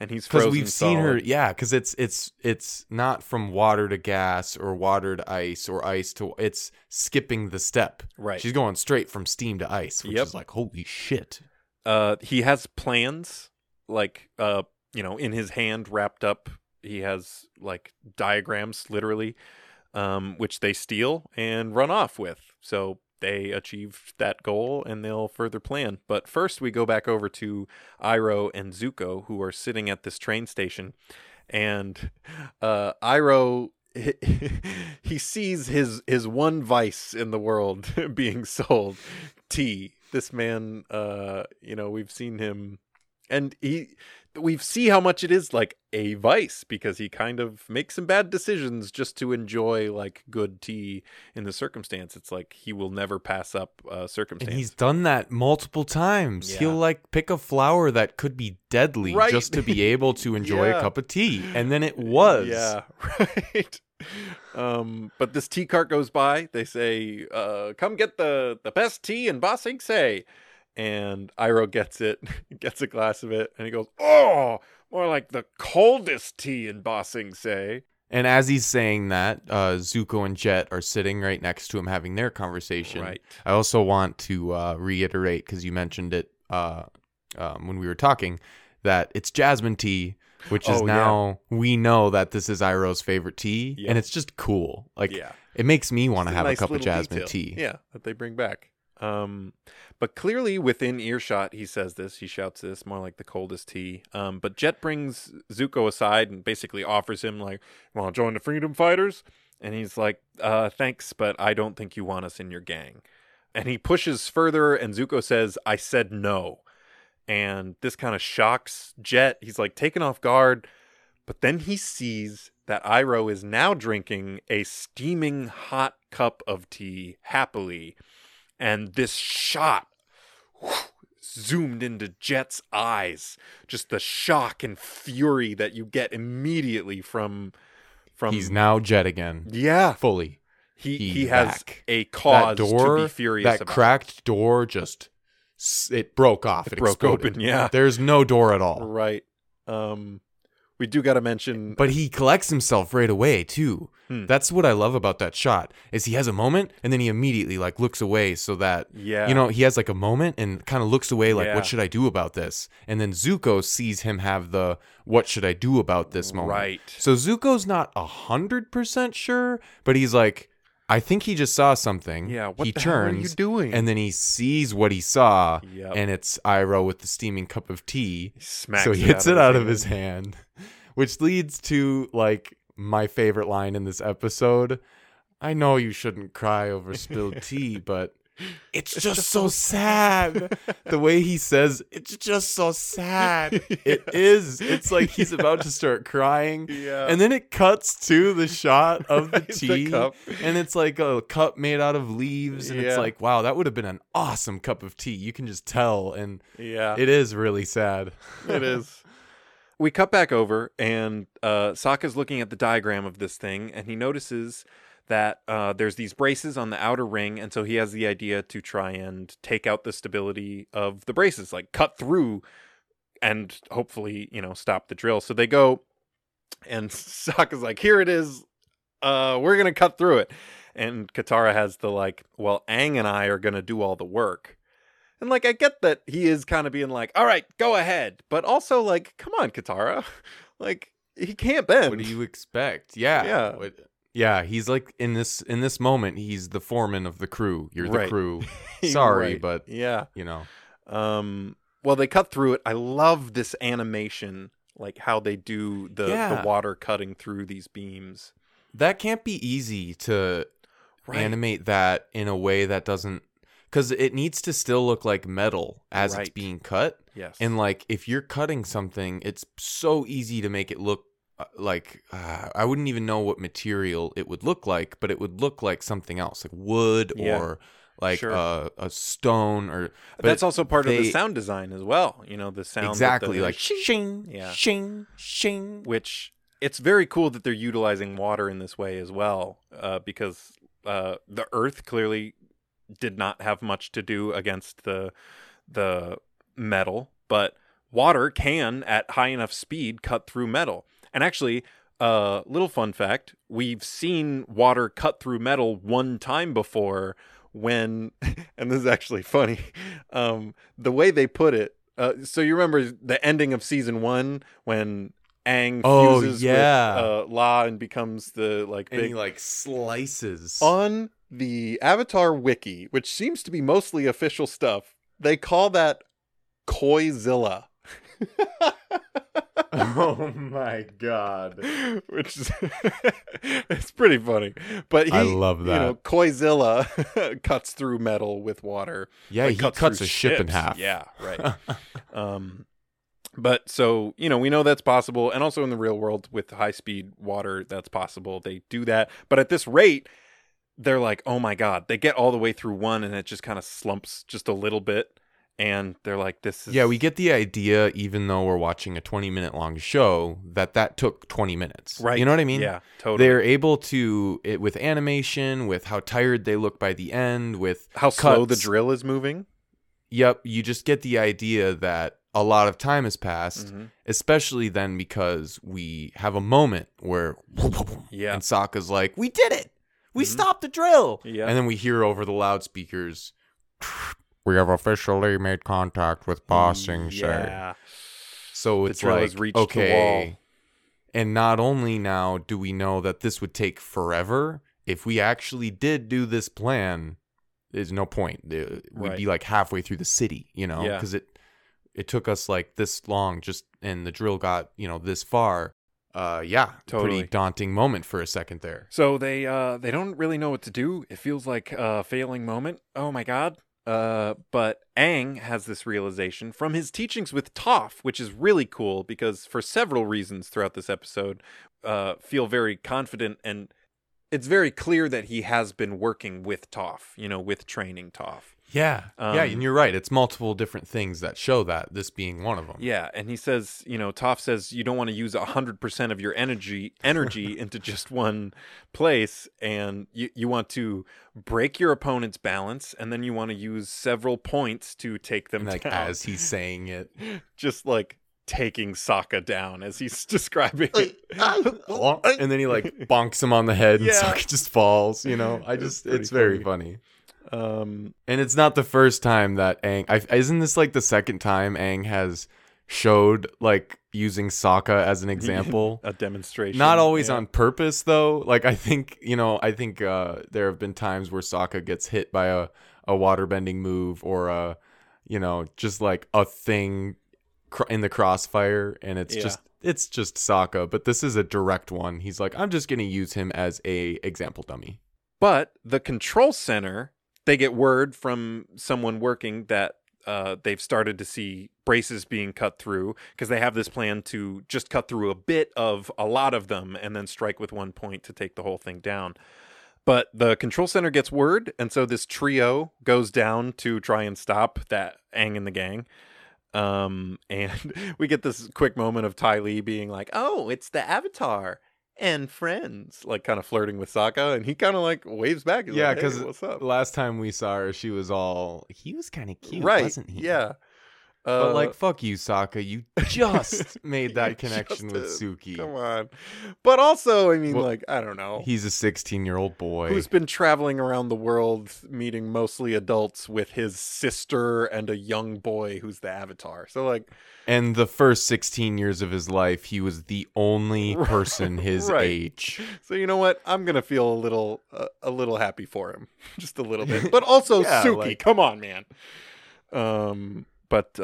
and he's frozen. Because we've seen her, because it's not from water to gas or water to ice or ice to, it's skipping the step. Right. She's going straight from steam to ice, which is like, holy shit. He has plans, like, in his hand wrapped up. He has like diagrams, literally, which they steal and run off with. So they achieve that goal and they'll further plan. But first we go back over to Iroh and Zuko, who are sitting at this train station, and Iroh, he sees his one vice in the world being sold, tea. This man, we've seen him, and we see how much it is like a vice, because he kind of makes some bad decisions just to enjoy like good tea in the circumstance. It's like he will never pass up circumstance. And he's done that multiple times. Yeah. He'll like pick a flower that could be deadly, right, just to be able to enjoy a cup of tea. And then it was. Yeah, right. But this tea cart goes by. They say, come get the best tea in Ba Sing Se. And Iroh gets a glass of it, and he goes, oh, more like the coldest tea in Ba Sing Se. And as he's saying that, Zuko and Jet are sitting right next to him having their conversation. Right. I also want to reiterate, because you mentioned it when we were talking, that it's jasmine tea, which is we know that this is Iroh's favorite tea, and it's just cool. Like, it makes me want to have a cup of jasmine tea. Yeah, that they bring back. But clearly within earshot, he shouts this, more like the coldest tea. But Jet brings Zuko aside and basically offers him like, want to join the Freedom Fighters? And he's like, thanks, but I don't think you want us in your gang. And he pushes further, and Zuko says, I said no. And this kind of shocks Jet. He's like taken off guard, but then he sees that Iroh is now drinking a steaming hot cup of tea happily. And this shot zoomed into Jet's eyes. Just the shock and fury that you get immediately from he's now Jet again. Yeah. Fully. He has a cause to be furious about. That cracked door it broke off. It broke open, yeah. There's no door at all. Right. We do got to mention... But he collects himself right away, too. That's what I love about that shot, is he has a moment, and then he immediately, like, looks away so that, he has, like, a moment and kind of looks away, like, what should I do about this? And then Zuko sees him have the, what should I do about this moment? Right. So Zuko's not 100% sure, but he's like, I think he just saw something. Yeah, what the hell are you doing? And then he sees what he saw, and it's Iroh with the steaming cup of tea. He hits it out of his hand, which leads to, like, my favorite line in this episode. I know you shouldn't cry over spilled tea, but it's just so sad. The way he says, it's just so sad. It is. It's like he's about to start crying. Yeah. And then it cuts to the shot of the tea. The cup. And it's like a cup made out of leaves. And it's like, wow, that would have been an awesome cup of tea. You can just tell. And it is really sad. It is. We cut back over, and Sokka's looking at the diagram of this thing, and he notices that there's these braces on the outer ring, and so he has the idea to try and take out the stability of the braces, like cut through and hopefully, stop the drill. So they go, and Sokka's like, here it is, we're going to cut through it. And Katara has the like, well, Aang and I are going to do all the work. And like, I get that he is kind of being like, all right, go ahead. But also like, come on, Katara. Like, he can't bend. What do you expect? Yeah. Yeah, he's like in this moment, he's the foreman of the crew. You're the crew. Sorry, right. But Well, they cut through it. I love this animation, like how they do the water cutting through these beams. That can't be easy to animate that in a way that doesn't, because it needs to still look like metal as it's being cut. Yes, and like if you're cutting something, it's so easy to make it look. I wouldn't even know what material it would look like, but it would look like something else, like wood or like a stone. Or that's also part of the sound design as well. The sound like shing, shing, shing. Which it's very cool that they're utilizing water in this way as well, because the earth clearly did not have much to do against the metal, but water can at high enough speed cut through metal. And actually, little fun fact, we've seen water cut through metal one time before when, and this is actually funny, the way they put it. So you remember the ending of season 1 when Aang fuses with La and becomes the like big... And he like slices. the Avatar Wiki, which seems to be mostly official stuff, they call that Koizilla. Oh my god. Which is it's pretty funny. But I love that. You know, Koizilla cuts through metal with water. Yeah, like he cuts a ship in half. Yeah, right. But so, you know, we know that's possible. And also in the real world with high speed water, that's possible. They do that. But at this rate, they're like, oh my god, they get all the way through one and it just kind of slumps just a little bit. And they're like, this is... Yeah, we get the idea, even though we're watching a 20-minute long show, that took 20 minutes. Right. You know what I mean? Yeah, totally. They're able to, with animation, with how tired they look by the end, with how slow the drill is moving. Yep. You just get the idea that a lot of time has passed, mm-hmm. especially then because we have a moment where... Yeah. And Sokka's like, we did it! We mm-hmm. stopped the drill! Yeah. And then we hear over the loudspeakers... We have officially made contact with Bossing Shay. Yeah. So it's like, okay. The wall. And not only now do we know that this would take forever, if we actually did do this plan, there's no point. We'd be like halfway through the city, you know? Because it took us like this long and the drill got, you know, this far. Yeah, totally. Pretty daunting moment for a second there. So they don't really know what to do. It feels like a failing moment. Oh my god. But Aang has this realization from his teachings with Toph, which is really cool because for several reasons throughout this episode, feel very confident, and it's very clear that he has been working with Toph, you know, with training Toph. Yeah. Yeah, and you're right. It's multiple different things that show that, this being one of them. Yeah, and he says, you know, Toph says you don't want to use 100% of your energy into just one place, and you want to break your opponent's balance, and then you want to use several points to take them down. Like, as he's saying it. Just like taking Sokka down as he's describing it. And then he like bonks him on the head, and Sokka just falls, you know. It's very funny. And it's not the first time that Aang... isn't this like the second time Aang has showed like using Sokka as an example? A demonstration. Not always on purpose though. Like I think there have been times where Sokka gets hit by a waterbending move or a, you know, just like a thing in the crossfire, and it's just Sokka. But this is a direct one. He's like, I'm just going to use him as a example dummy. But the control center... They get word from someone working that they've started to see braces being cut through because they have this plan to just cut through a bit of a lot of them and then strike with one point to take the whole thing down. But the control center gets word, and so this trio goes down to try and stop that Aang and the gang. And we get this quick moment of Ty Lee being like, oh, it's the Avatar. And friends, like kind of flirting with Sokka, and he kind of like waves back. He's like, hey, because what's up? Last time we saw her, she was all, he was kind of cute, right? Wasn't he? Yeah. But like, fuck you, Sokka. You just made that connection with Suki. Come on. But also, I mean, I don't know. He's a 16-year-old boy who's been traveling around the world, meeting mostly adults with his sister and a young boy who's the Avatar. So like, and the first 16 years of his life, he was the only person his age. So you know what? I'm gonna feel a little happy for him, just a little bit. But also, Suki, come on, man. But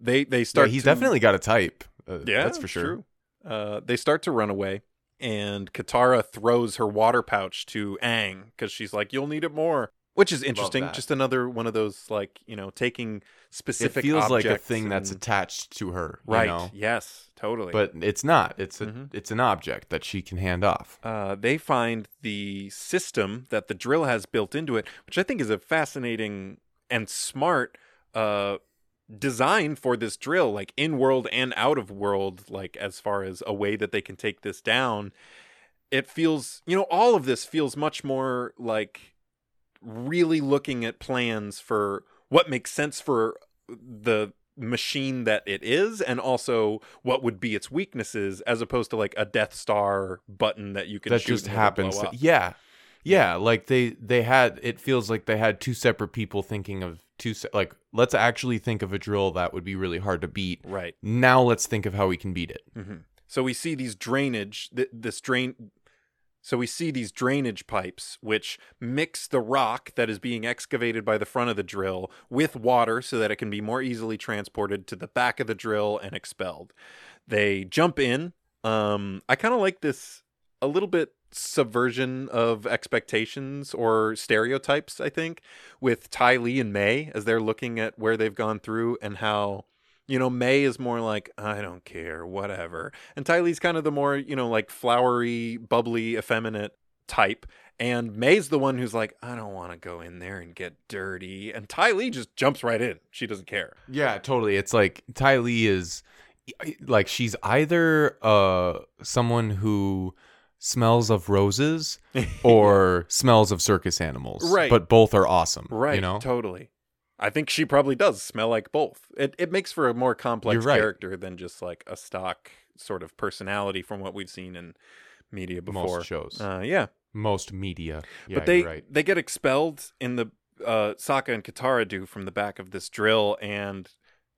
they start. Yeah, he's definitely got a type. Yeah, that's for sure. True. They start to run away, and Katara throws her water pouch to Aang because she's like, "You'll need it more," which is interesting. Just another one of those, like, you know, taking specific. It feels objects like a thing that's attached to her, right? You know? Yes, totally. But it's not. It's an object that she can hand off. They find the system that the drill has built into it, which I think is a fascinating and smart. Design for this drill, like in world and out of world, like as far as a way that they can take this down. It feels, you know, all of this feels much more like really looking at plans for what makes sense for the machine that it is, and also what would be its weaknesses, as opposed to like a Death Star button that you can shoot just happens. Yeah, like they had, it feels like they had two separate people thinking of two, like, let's actually think of a drill that would be really hard to beat. Right. Now let's think of how we can beat it. Mm-hmm. So we see these drainage, this drain, So we see these drainage pipes, which mix the rock that is being excavated by the front of the drill with water so that it can be more easily transported to the back of the drill and expelled. They jump in. I kind of like this a little bit subversion of expectations or stereotypes, I think, with Ty Lee and May as they're looking at where they've gone through and how, you know, May is more like, I don't care, whatever. And Ty Lee's kind of the more, you know, like flowery, bubbly, effeminate type. And May's the one who's like, I don't want to go in there and get dirty. And Ty Lee just jumps right in. She doesn't care. Yeah, totally. It's like Ty Lee is like, she's either someone who smells of roses or smells of circus animals. Right. But both are awesome. Right. You know? Totally. I think she probably does smell like both. It makes for a more complex character than just like a stock sort of personality from what we've seen in media before. Most shows. Yeah. Most media. Yeah, but they get expelled in the Sokka and Katara do from the back of this drill, and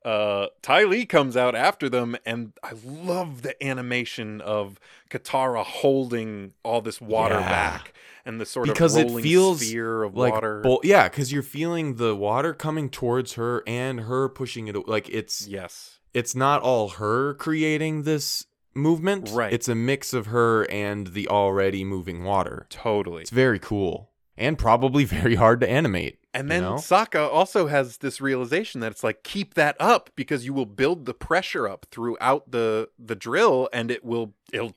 Ty Lee comes out after them, and I love the animation of Katara holding all this water back and the sort of rolling sphere of like water. Yeah, because you're feeling the water coming towards her and her pushing it. Like it's not all her creating this movement. Right. It's a mix of her and the already moving water. Totally. It's very cool and probably very hard to animate. And then Sokka also has this realization that it's like, keep that up because you will build the pressure up throughout the drill, and it'll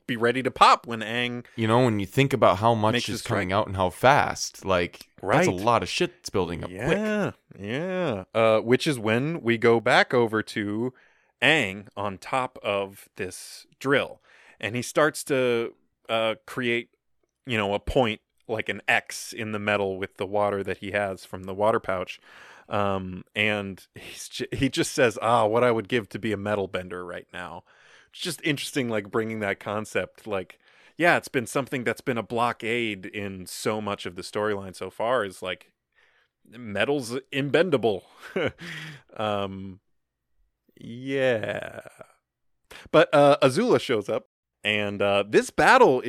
be ready to pop when Aang. You know, when you think about how much is coming out and how fast, like that's a lot of shit that's building up quick. Yeah. Which is when we go back over to Aang on top of this drill, and he starts to create, you know, a point, like an X in the metal with the water that he has from the water pouch. And he just says, what I would give to be a metal bender right now. It's just interesting, like bringing that concept. Like, yeah, it's been something that's been a blockade in so much of the storyline so far, is like metal's imbendable. Yeah. But Azula shows up, and this battle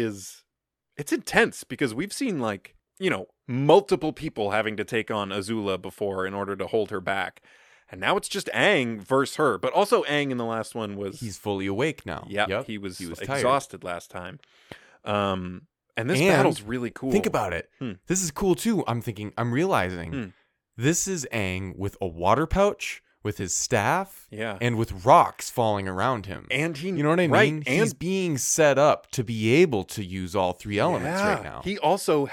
it's intense because we've seen, like, you know, multiple people having to take on Azula before in order to hold her back. And now it's just Aang versus her. But also Aang in the last one was... He's fully awake now. Yeah, yep. He was exhausted last time. And this battle's really cool. Think about it. This is cool, too. I'm realizing this is Aang with a water pouch, with his staff, and with rocks falling around him. And he, you know what I mean? And he's being set up to be able to use all three elements right now. He also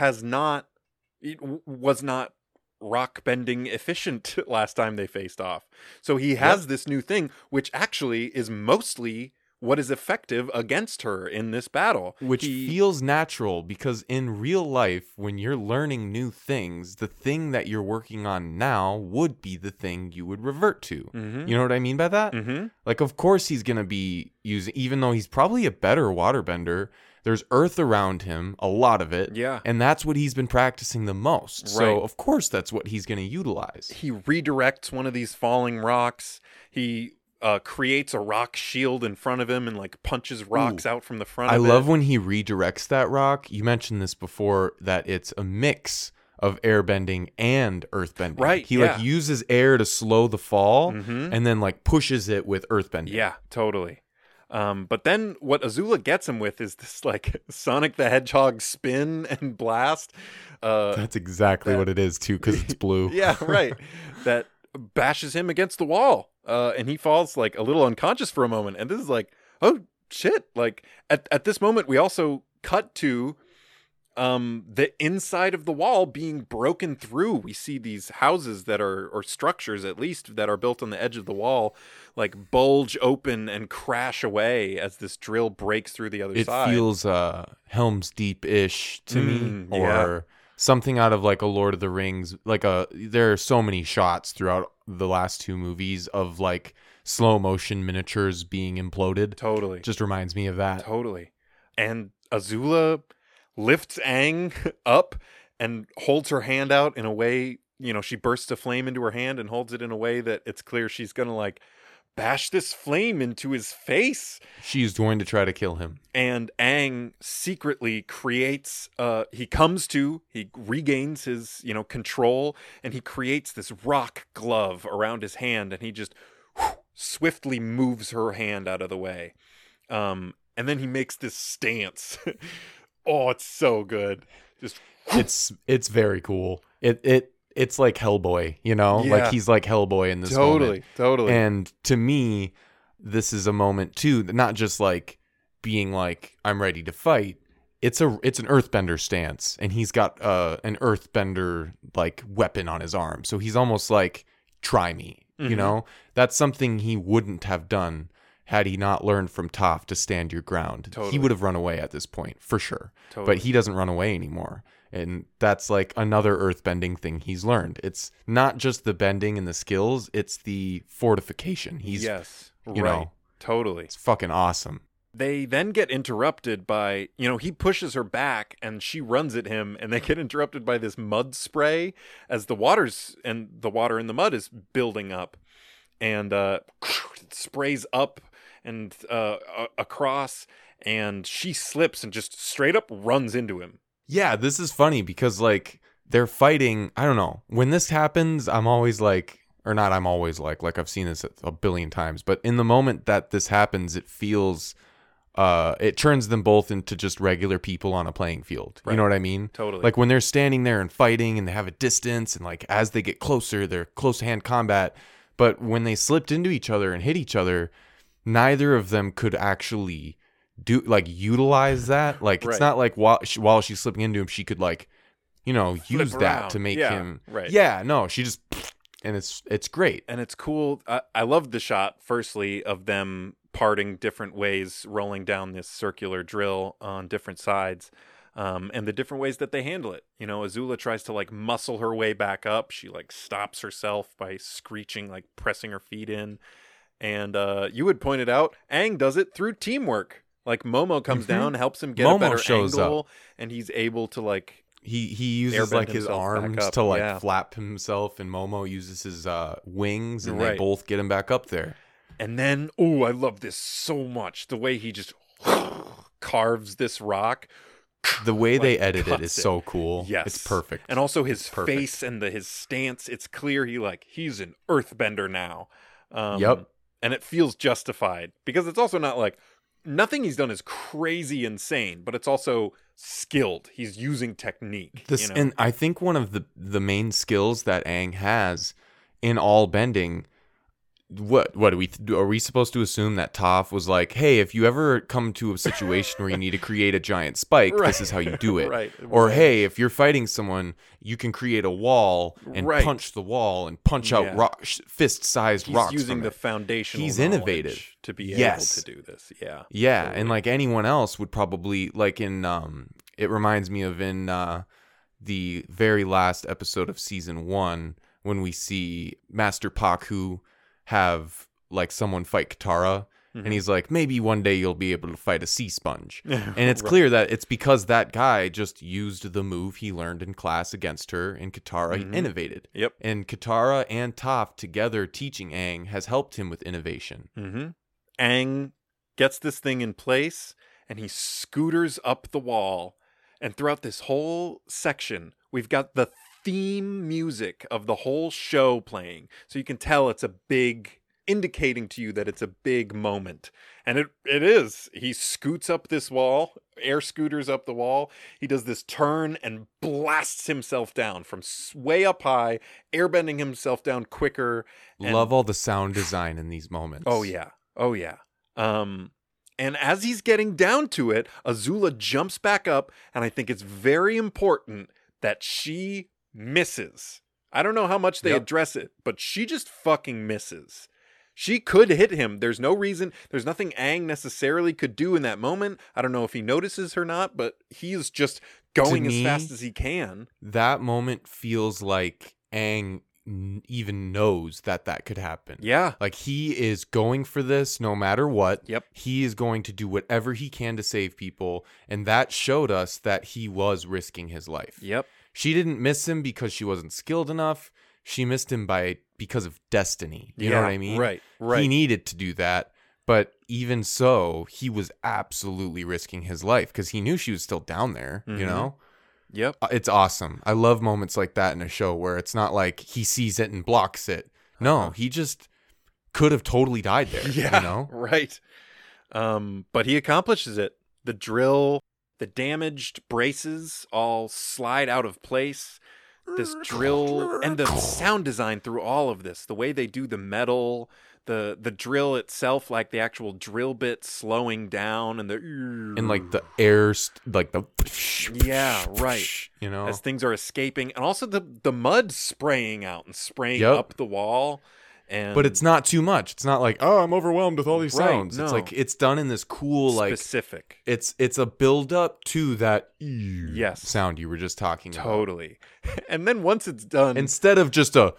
was not rock bending efficient last time they faced off. So he has this new thing, which actually is mostly what is effective against her in this battle. Which feels natural, because in real life, when you're learning new things, the thing that you're working on now would be the thing you would revert to. Mm-hmm. You know what I mean by that? Mm-hmm. Like, of course he's going to be using, even though he's probably a better waterbender, there's earth around him, a lot of it. Yeah. And that's what he's been practicing the most. Right. So, of course, that's what he's going to utilize. He redirects one of these falling rocks. He... creates a rock shield in front of him and like punches rocks out from the front of it. I love when he redirects that rock. You mentioned this before, that it's a mix of airbending and earthbending. Right. He like uses air to slow the fall and then like pushes it with earthbending. Yeah, totally. But then what Azula gets him with is this like Sonic the Hedgehog spin and blast. That's exactly what it is too, because it's blue. Yeah, right. That bashes him against the wall. And he falls like a little unconscious for a moment. And this is like, oh shit. Like at this moment, we also cut to the inside of the wall being broken through. We see these houses that are, or structures at least, that are built on the edge of the wall, like bulge open and crash away as this drill breaks through the other side. It feels Helm's Deep-ish to me. Or... Yeah. Something out of like a Lord of the Rings, like there are so many shots throughout the last two movies of like slow motion miniatures being imploded. Totally. Just reminds me of that. Totally. And Azula lifts Aang up and holds her hand out in a way, you know, she bursts a flame into her hand and holds it in a way that it's clear she's going to like bash this flame into his face. She's going to try to kill him. And Aang secretly creates, he regains his, control, and he creates this rock glove around his hand, and he just swiftly moves her hand out of the way. And then he makes this stance. Oh, it's so good. Just it's very cool. It's like Hellboy, Yeah. Like he's like Hellboy in this moment. Totally. And to me, this is a moment too, not just like being like, I'm ready to fight. It's an earthbender stance, and he's got an earthbender like weapon on his arm. So he's almost like, try me, mm-hmm. That's something he wouldn't have done had he not learned from Toph to stand your ground. Totally. He would have run away at this point, for sure. Totally. But he doesn't run away anymore. And that's like another earthbending thing he's learned. It's not just the bending and the skills, it's the fortification. He's, totally. It's fucking awesome. They then get interrupted by, he pushes her back and she runs at him, and they get interrupted by this mud spray as the water in the mud is building up. And it sprays up and across, and she slips and just straight up runs into him. Yeah, this is funny because like they're fighting. I don't know, when this happens, I've seen this a billion times, but in the moment that this happens, it feels it turns them both into just regular people on a playing field. Right. You know what I mean? Totally. Like when they're standing there and fighting and they have a distance, and like as they get closer, they're close hand combat. But when they slipped into each other and hit each other, neither of them could actually utilize that. Like, right. It's not like while she's slipping into him, she could use that to make him. Right. Yeah, no, she just, and it's great. And it's cool. I love the shot, firstly, of them parting different ways, rolling down this circular drill on different sides. And the different ways that they handle it. Azula tries to muscle her way back up. She stops herself by screeching, pressing her feet in. And you would point it out, Aang does it through teamwork. Momo comes mm-hmm. down, helps him get Momo a better angle, and he's able to he uses his arms to flap himself, and Momo uses his wings, and right. They both get him back up there. And then, I love this so much. The way he just carves this rock. The way they edit it is so cool. Yes. It's perfect. And also his face and his stance, it's clear he's an earthbender now. Yep. And it feels justified because it's also not nothing he's done is crazy insane, but it's also skilled. He's using technique. And I think one of the main skills that Aang has in all bending, what do we do? Are we supposed to assume that Toph was like, hey, if you ever come to a situation where you need to create a giant spike, right. This is how you do it. Right. Or, right. Hey, if you're fighting someone, you can create a wall and right. punch the wall and punch out fist-sized rocks. He's using the foundational knowledge. He's innovative to be able to do this. Yeah. Yeah. Totally. And anyone else would probably it reminds me of in the very last episode of season 1 when we see Master Pakku have someone fight Katara, mm-hmm. and he's like, maybe one day you'll be able to fight a sea sponge. And it's right. clear that it's because that guy just used the move he learned in class against her, and Katara mm-hmm. innovated. Yep. And Katara and Toph together teaching Aang has helped him with innovation. Mm-hmm. Aang gets this thing in place, and he scooters up the wall, and throughout this whole section, we've got the theme music of the whole show playing, so you can tell it's a big indicating to you that it's a big moment, and it is. He scoots up this wall, air scooters up the wall, he does this turn and blasts himself down from way up high, airbending himself down quicker. Love all the sound design in these moments. Oh yeah And as he's getting down to it, Azula jumps back up, and I think it's very important that she misses. I don't know how much they address it, but she just fucking misses. She could hit him. There's no reason. There's nothing Aang necessarily could do in that moment. I don't know if he notices or not, but he is just going as fast as he can. That moment feels like Aang even knows that could happen. Yeah. He is going for this no matter what. Yep. He is going to do whatever he can to save people. And that showed us that he was risking his life. Yep. She didn't miss him because she wasn't skilled enough. She missed him because of destiny. You know what I mean? Right. He needed to do that. But even so, he was absolutely risking his life because he knew she was still down there, you know? Yep. It's awesome. I love moments like that in a show where it's not like he sees it and blocks it. No, he just could have totally died there, you know? Right. But he accomplishes it. The drill, the damaged braces all slide out of place. This drill and the sound design through all of this, the way they do the metal... The drill itself, like the actual drill bit slowing down and like the air, like the... Yeah, right. You know? As things are escaping. And also the mud spraying out and spraying up the wall. But it's not too much. It's not like, oh, I'm overwhelmed with all these sounds. No. It's like, it's done in this cool, like... Specific. It's a build-up to that sound you were just talking about. Totally. And then once it's done... Instead of just a...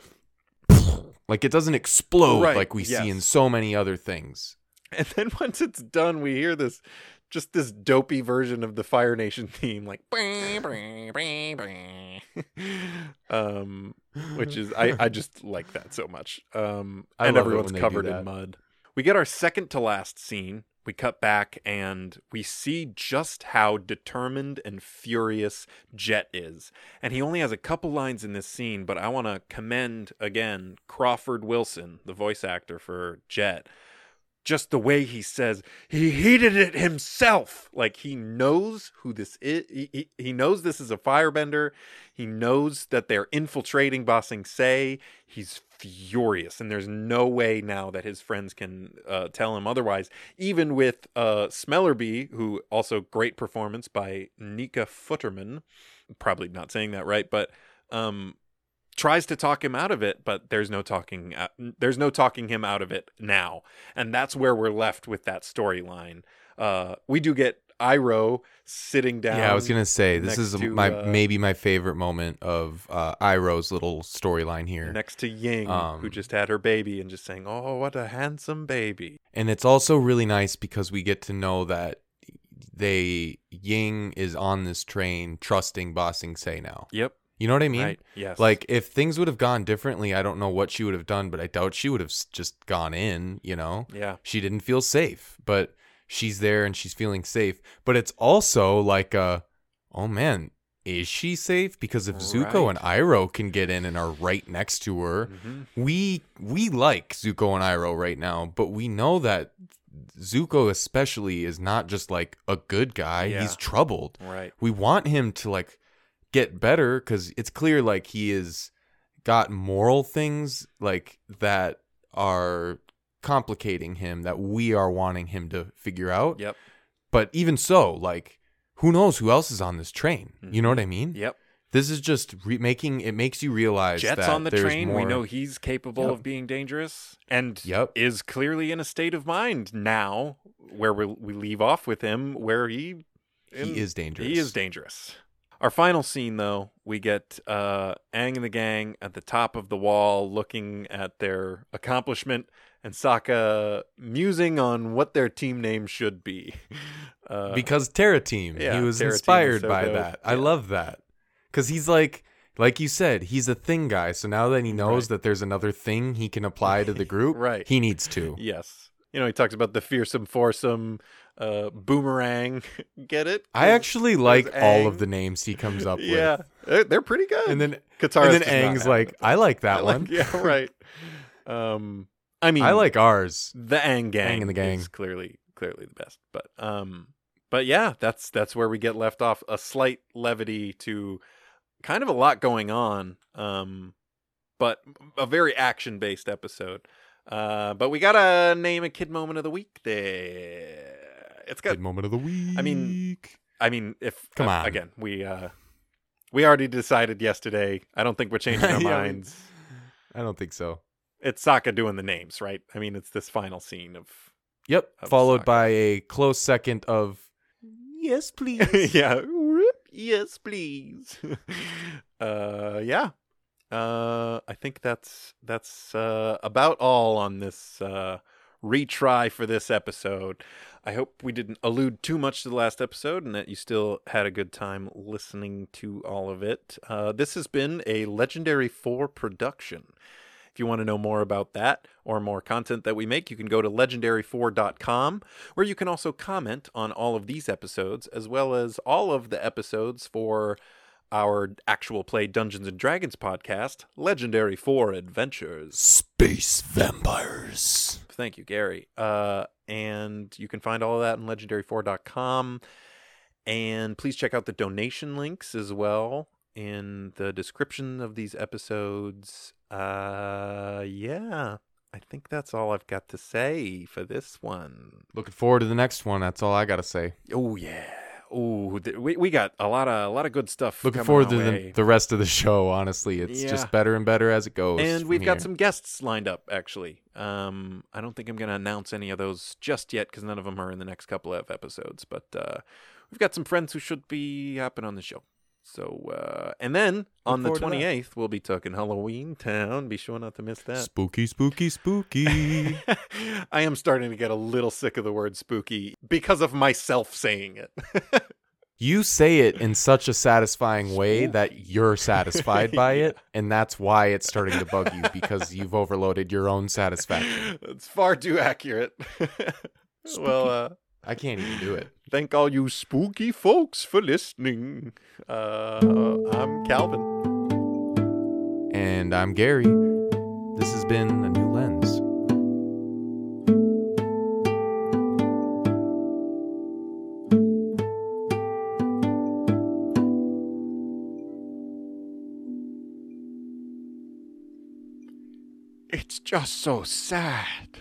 Like, it doesn't explode like we see in so many other things. And then once it's done, we hear this dopey version of the Fire Nation theme, like, which is, I just like that so much. And everyone's covered in mud. We get our second to last scene. We cut back and we see just how determined and furious Jet is. And he only has a couple lines in this scene, but I want to commend, again, Crawford Wilson, the voice actor for Jet. Just the way he says, he heated it himself. Like, he knows who this is. He knows this is a firebender. He knows that they're infiltrating Ba Sing Se. He's furious, and there's no way now that his friends can tell him otherwise, even with Smellerby, who also great performance by Nika Futterman, probably not saying that right, but tries to talk him out of it, but there's no talking him out of it now, and that's where we're left with that storyline. We do get Iroh sitting down. Yeah, I was gonna say this is maybe my favorite moment of Iroh's little storyline here, next to Ying, who just had her baby and just saying, "Oh, what a handsome baby!" And it's also really nice because we get to know that Ying is on this train, trusting Ba Sing Se now. Yep, you know what I mean? Right. Yes. Like, if things would have gone differently, I don't know what she would have done, but I doubt she would have just gone in. You know? Yeah. She didn't feel safe, but. She's there and she's feeling safe, but it's also like, oh man, is she safe? Because if Zuko and Iroh can get in and are right next to her, we like Zuko and Iroh right now, but we know that Zuko especially is not just like a good guy; he's troubled. Right. We want him to like get better because it's clear like he has got moral things like that are. Complicating him that we are wanting him to figure out. Yep. But even so, like, who knows who else is on this train? You know what I mean? Yep. This is just makes you realize Jet's on the train. More... We know he's capable of being dangerous and is clearly in a state of mind now where we leave off with him, where he is dangerous. He is dangerous. Our final scene, though, we get Aang and the gang at the top of the wall looking at their accomplishment and Sokka musing on what their team name should be. Because Terra Team. Yeah, he was Terra inspired by that. Yeah. I love that. Because he's like you said, he's a thing guy. So now that he knows that there's another thing he can apply to the group, he needs to. Yes. You know, he talks about the fearsome foursome, boomerang. Get it? I actually like all of the names he comes up with. Yeah, they're pretty good. And then Aang's like, I like that one. Yeah, right. I mean, I like ours. The Aang gang. Aang and the gang is clearly the best. But yeah, that's where we get left off. A slight levity to kind of a lot going on. But a very action based episode. But we got to name a kid moment of the week there. It's good. Kid moment of the week. I mean, if come on again, we already decided yesterday. I don't think we're changing our minds. I don't think so. It's Sokka doing the names, right? I mean, it's this final scene of followed Sokka. By a close second of yes, please. Yes, please. I think that's about all on this retry for this episode. I hope we didn't allude too much to the last episode and that you still had a good time listening to all of it. This has been a Legendary 4 production. If you want to know more about that or more content that we make, you can go to legendary4.com, where you can also comment on all of these episodes, as well as all of the episodes for our actual play Dungeons & Dragons podcast, Legendary 4 Adventures. Space Vampires. Thank you, Gary. And you can find all of that on legendary4.com. And please check out the donation links as well in the description of these episodes. Yeah, I think that's all I've got to say for this one. Looking forward to the next one. That's all I got to say. Oh, yeah. Oh, we got a lot of good stuff. Looking forward to the rest of the show. Honestly, it's just better and better as it goes. And we've got some guests lined up. Actually, I don't think I'm going to announce any of those just yet because none of them are in the next couple of episodes. But we've got some friends who should be hopping on the show. So and then on the 28th, we'll be talking Halloween Town. Be sure not to miss that. Spooky, spooky, spooky. I am starting to get a little sick of the word spooky because of myself saying it. You say it in such a satisfying way that you're satisfied by it, and that's why it's starting to bug you, because you've overloaded your own satisfaction. It's far too accurate. Well, I can't even do it. Thank all you spooky folks for listening. I'm Calvin. And I'm Gary. This has been A New Lens. It's just so sad.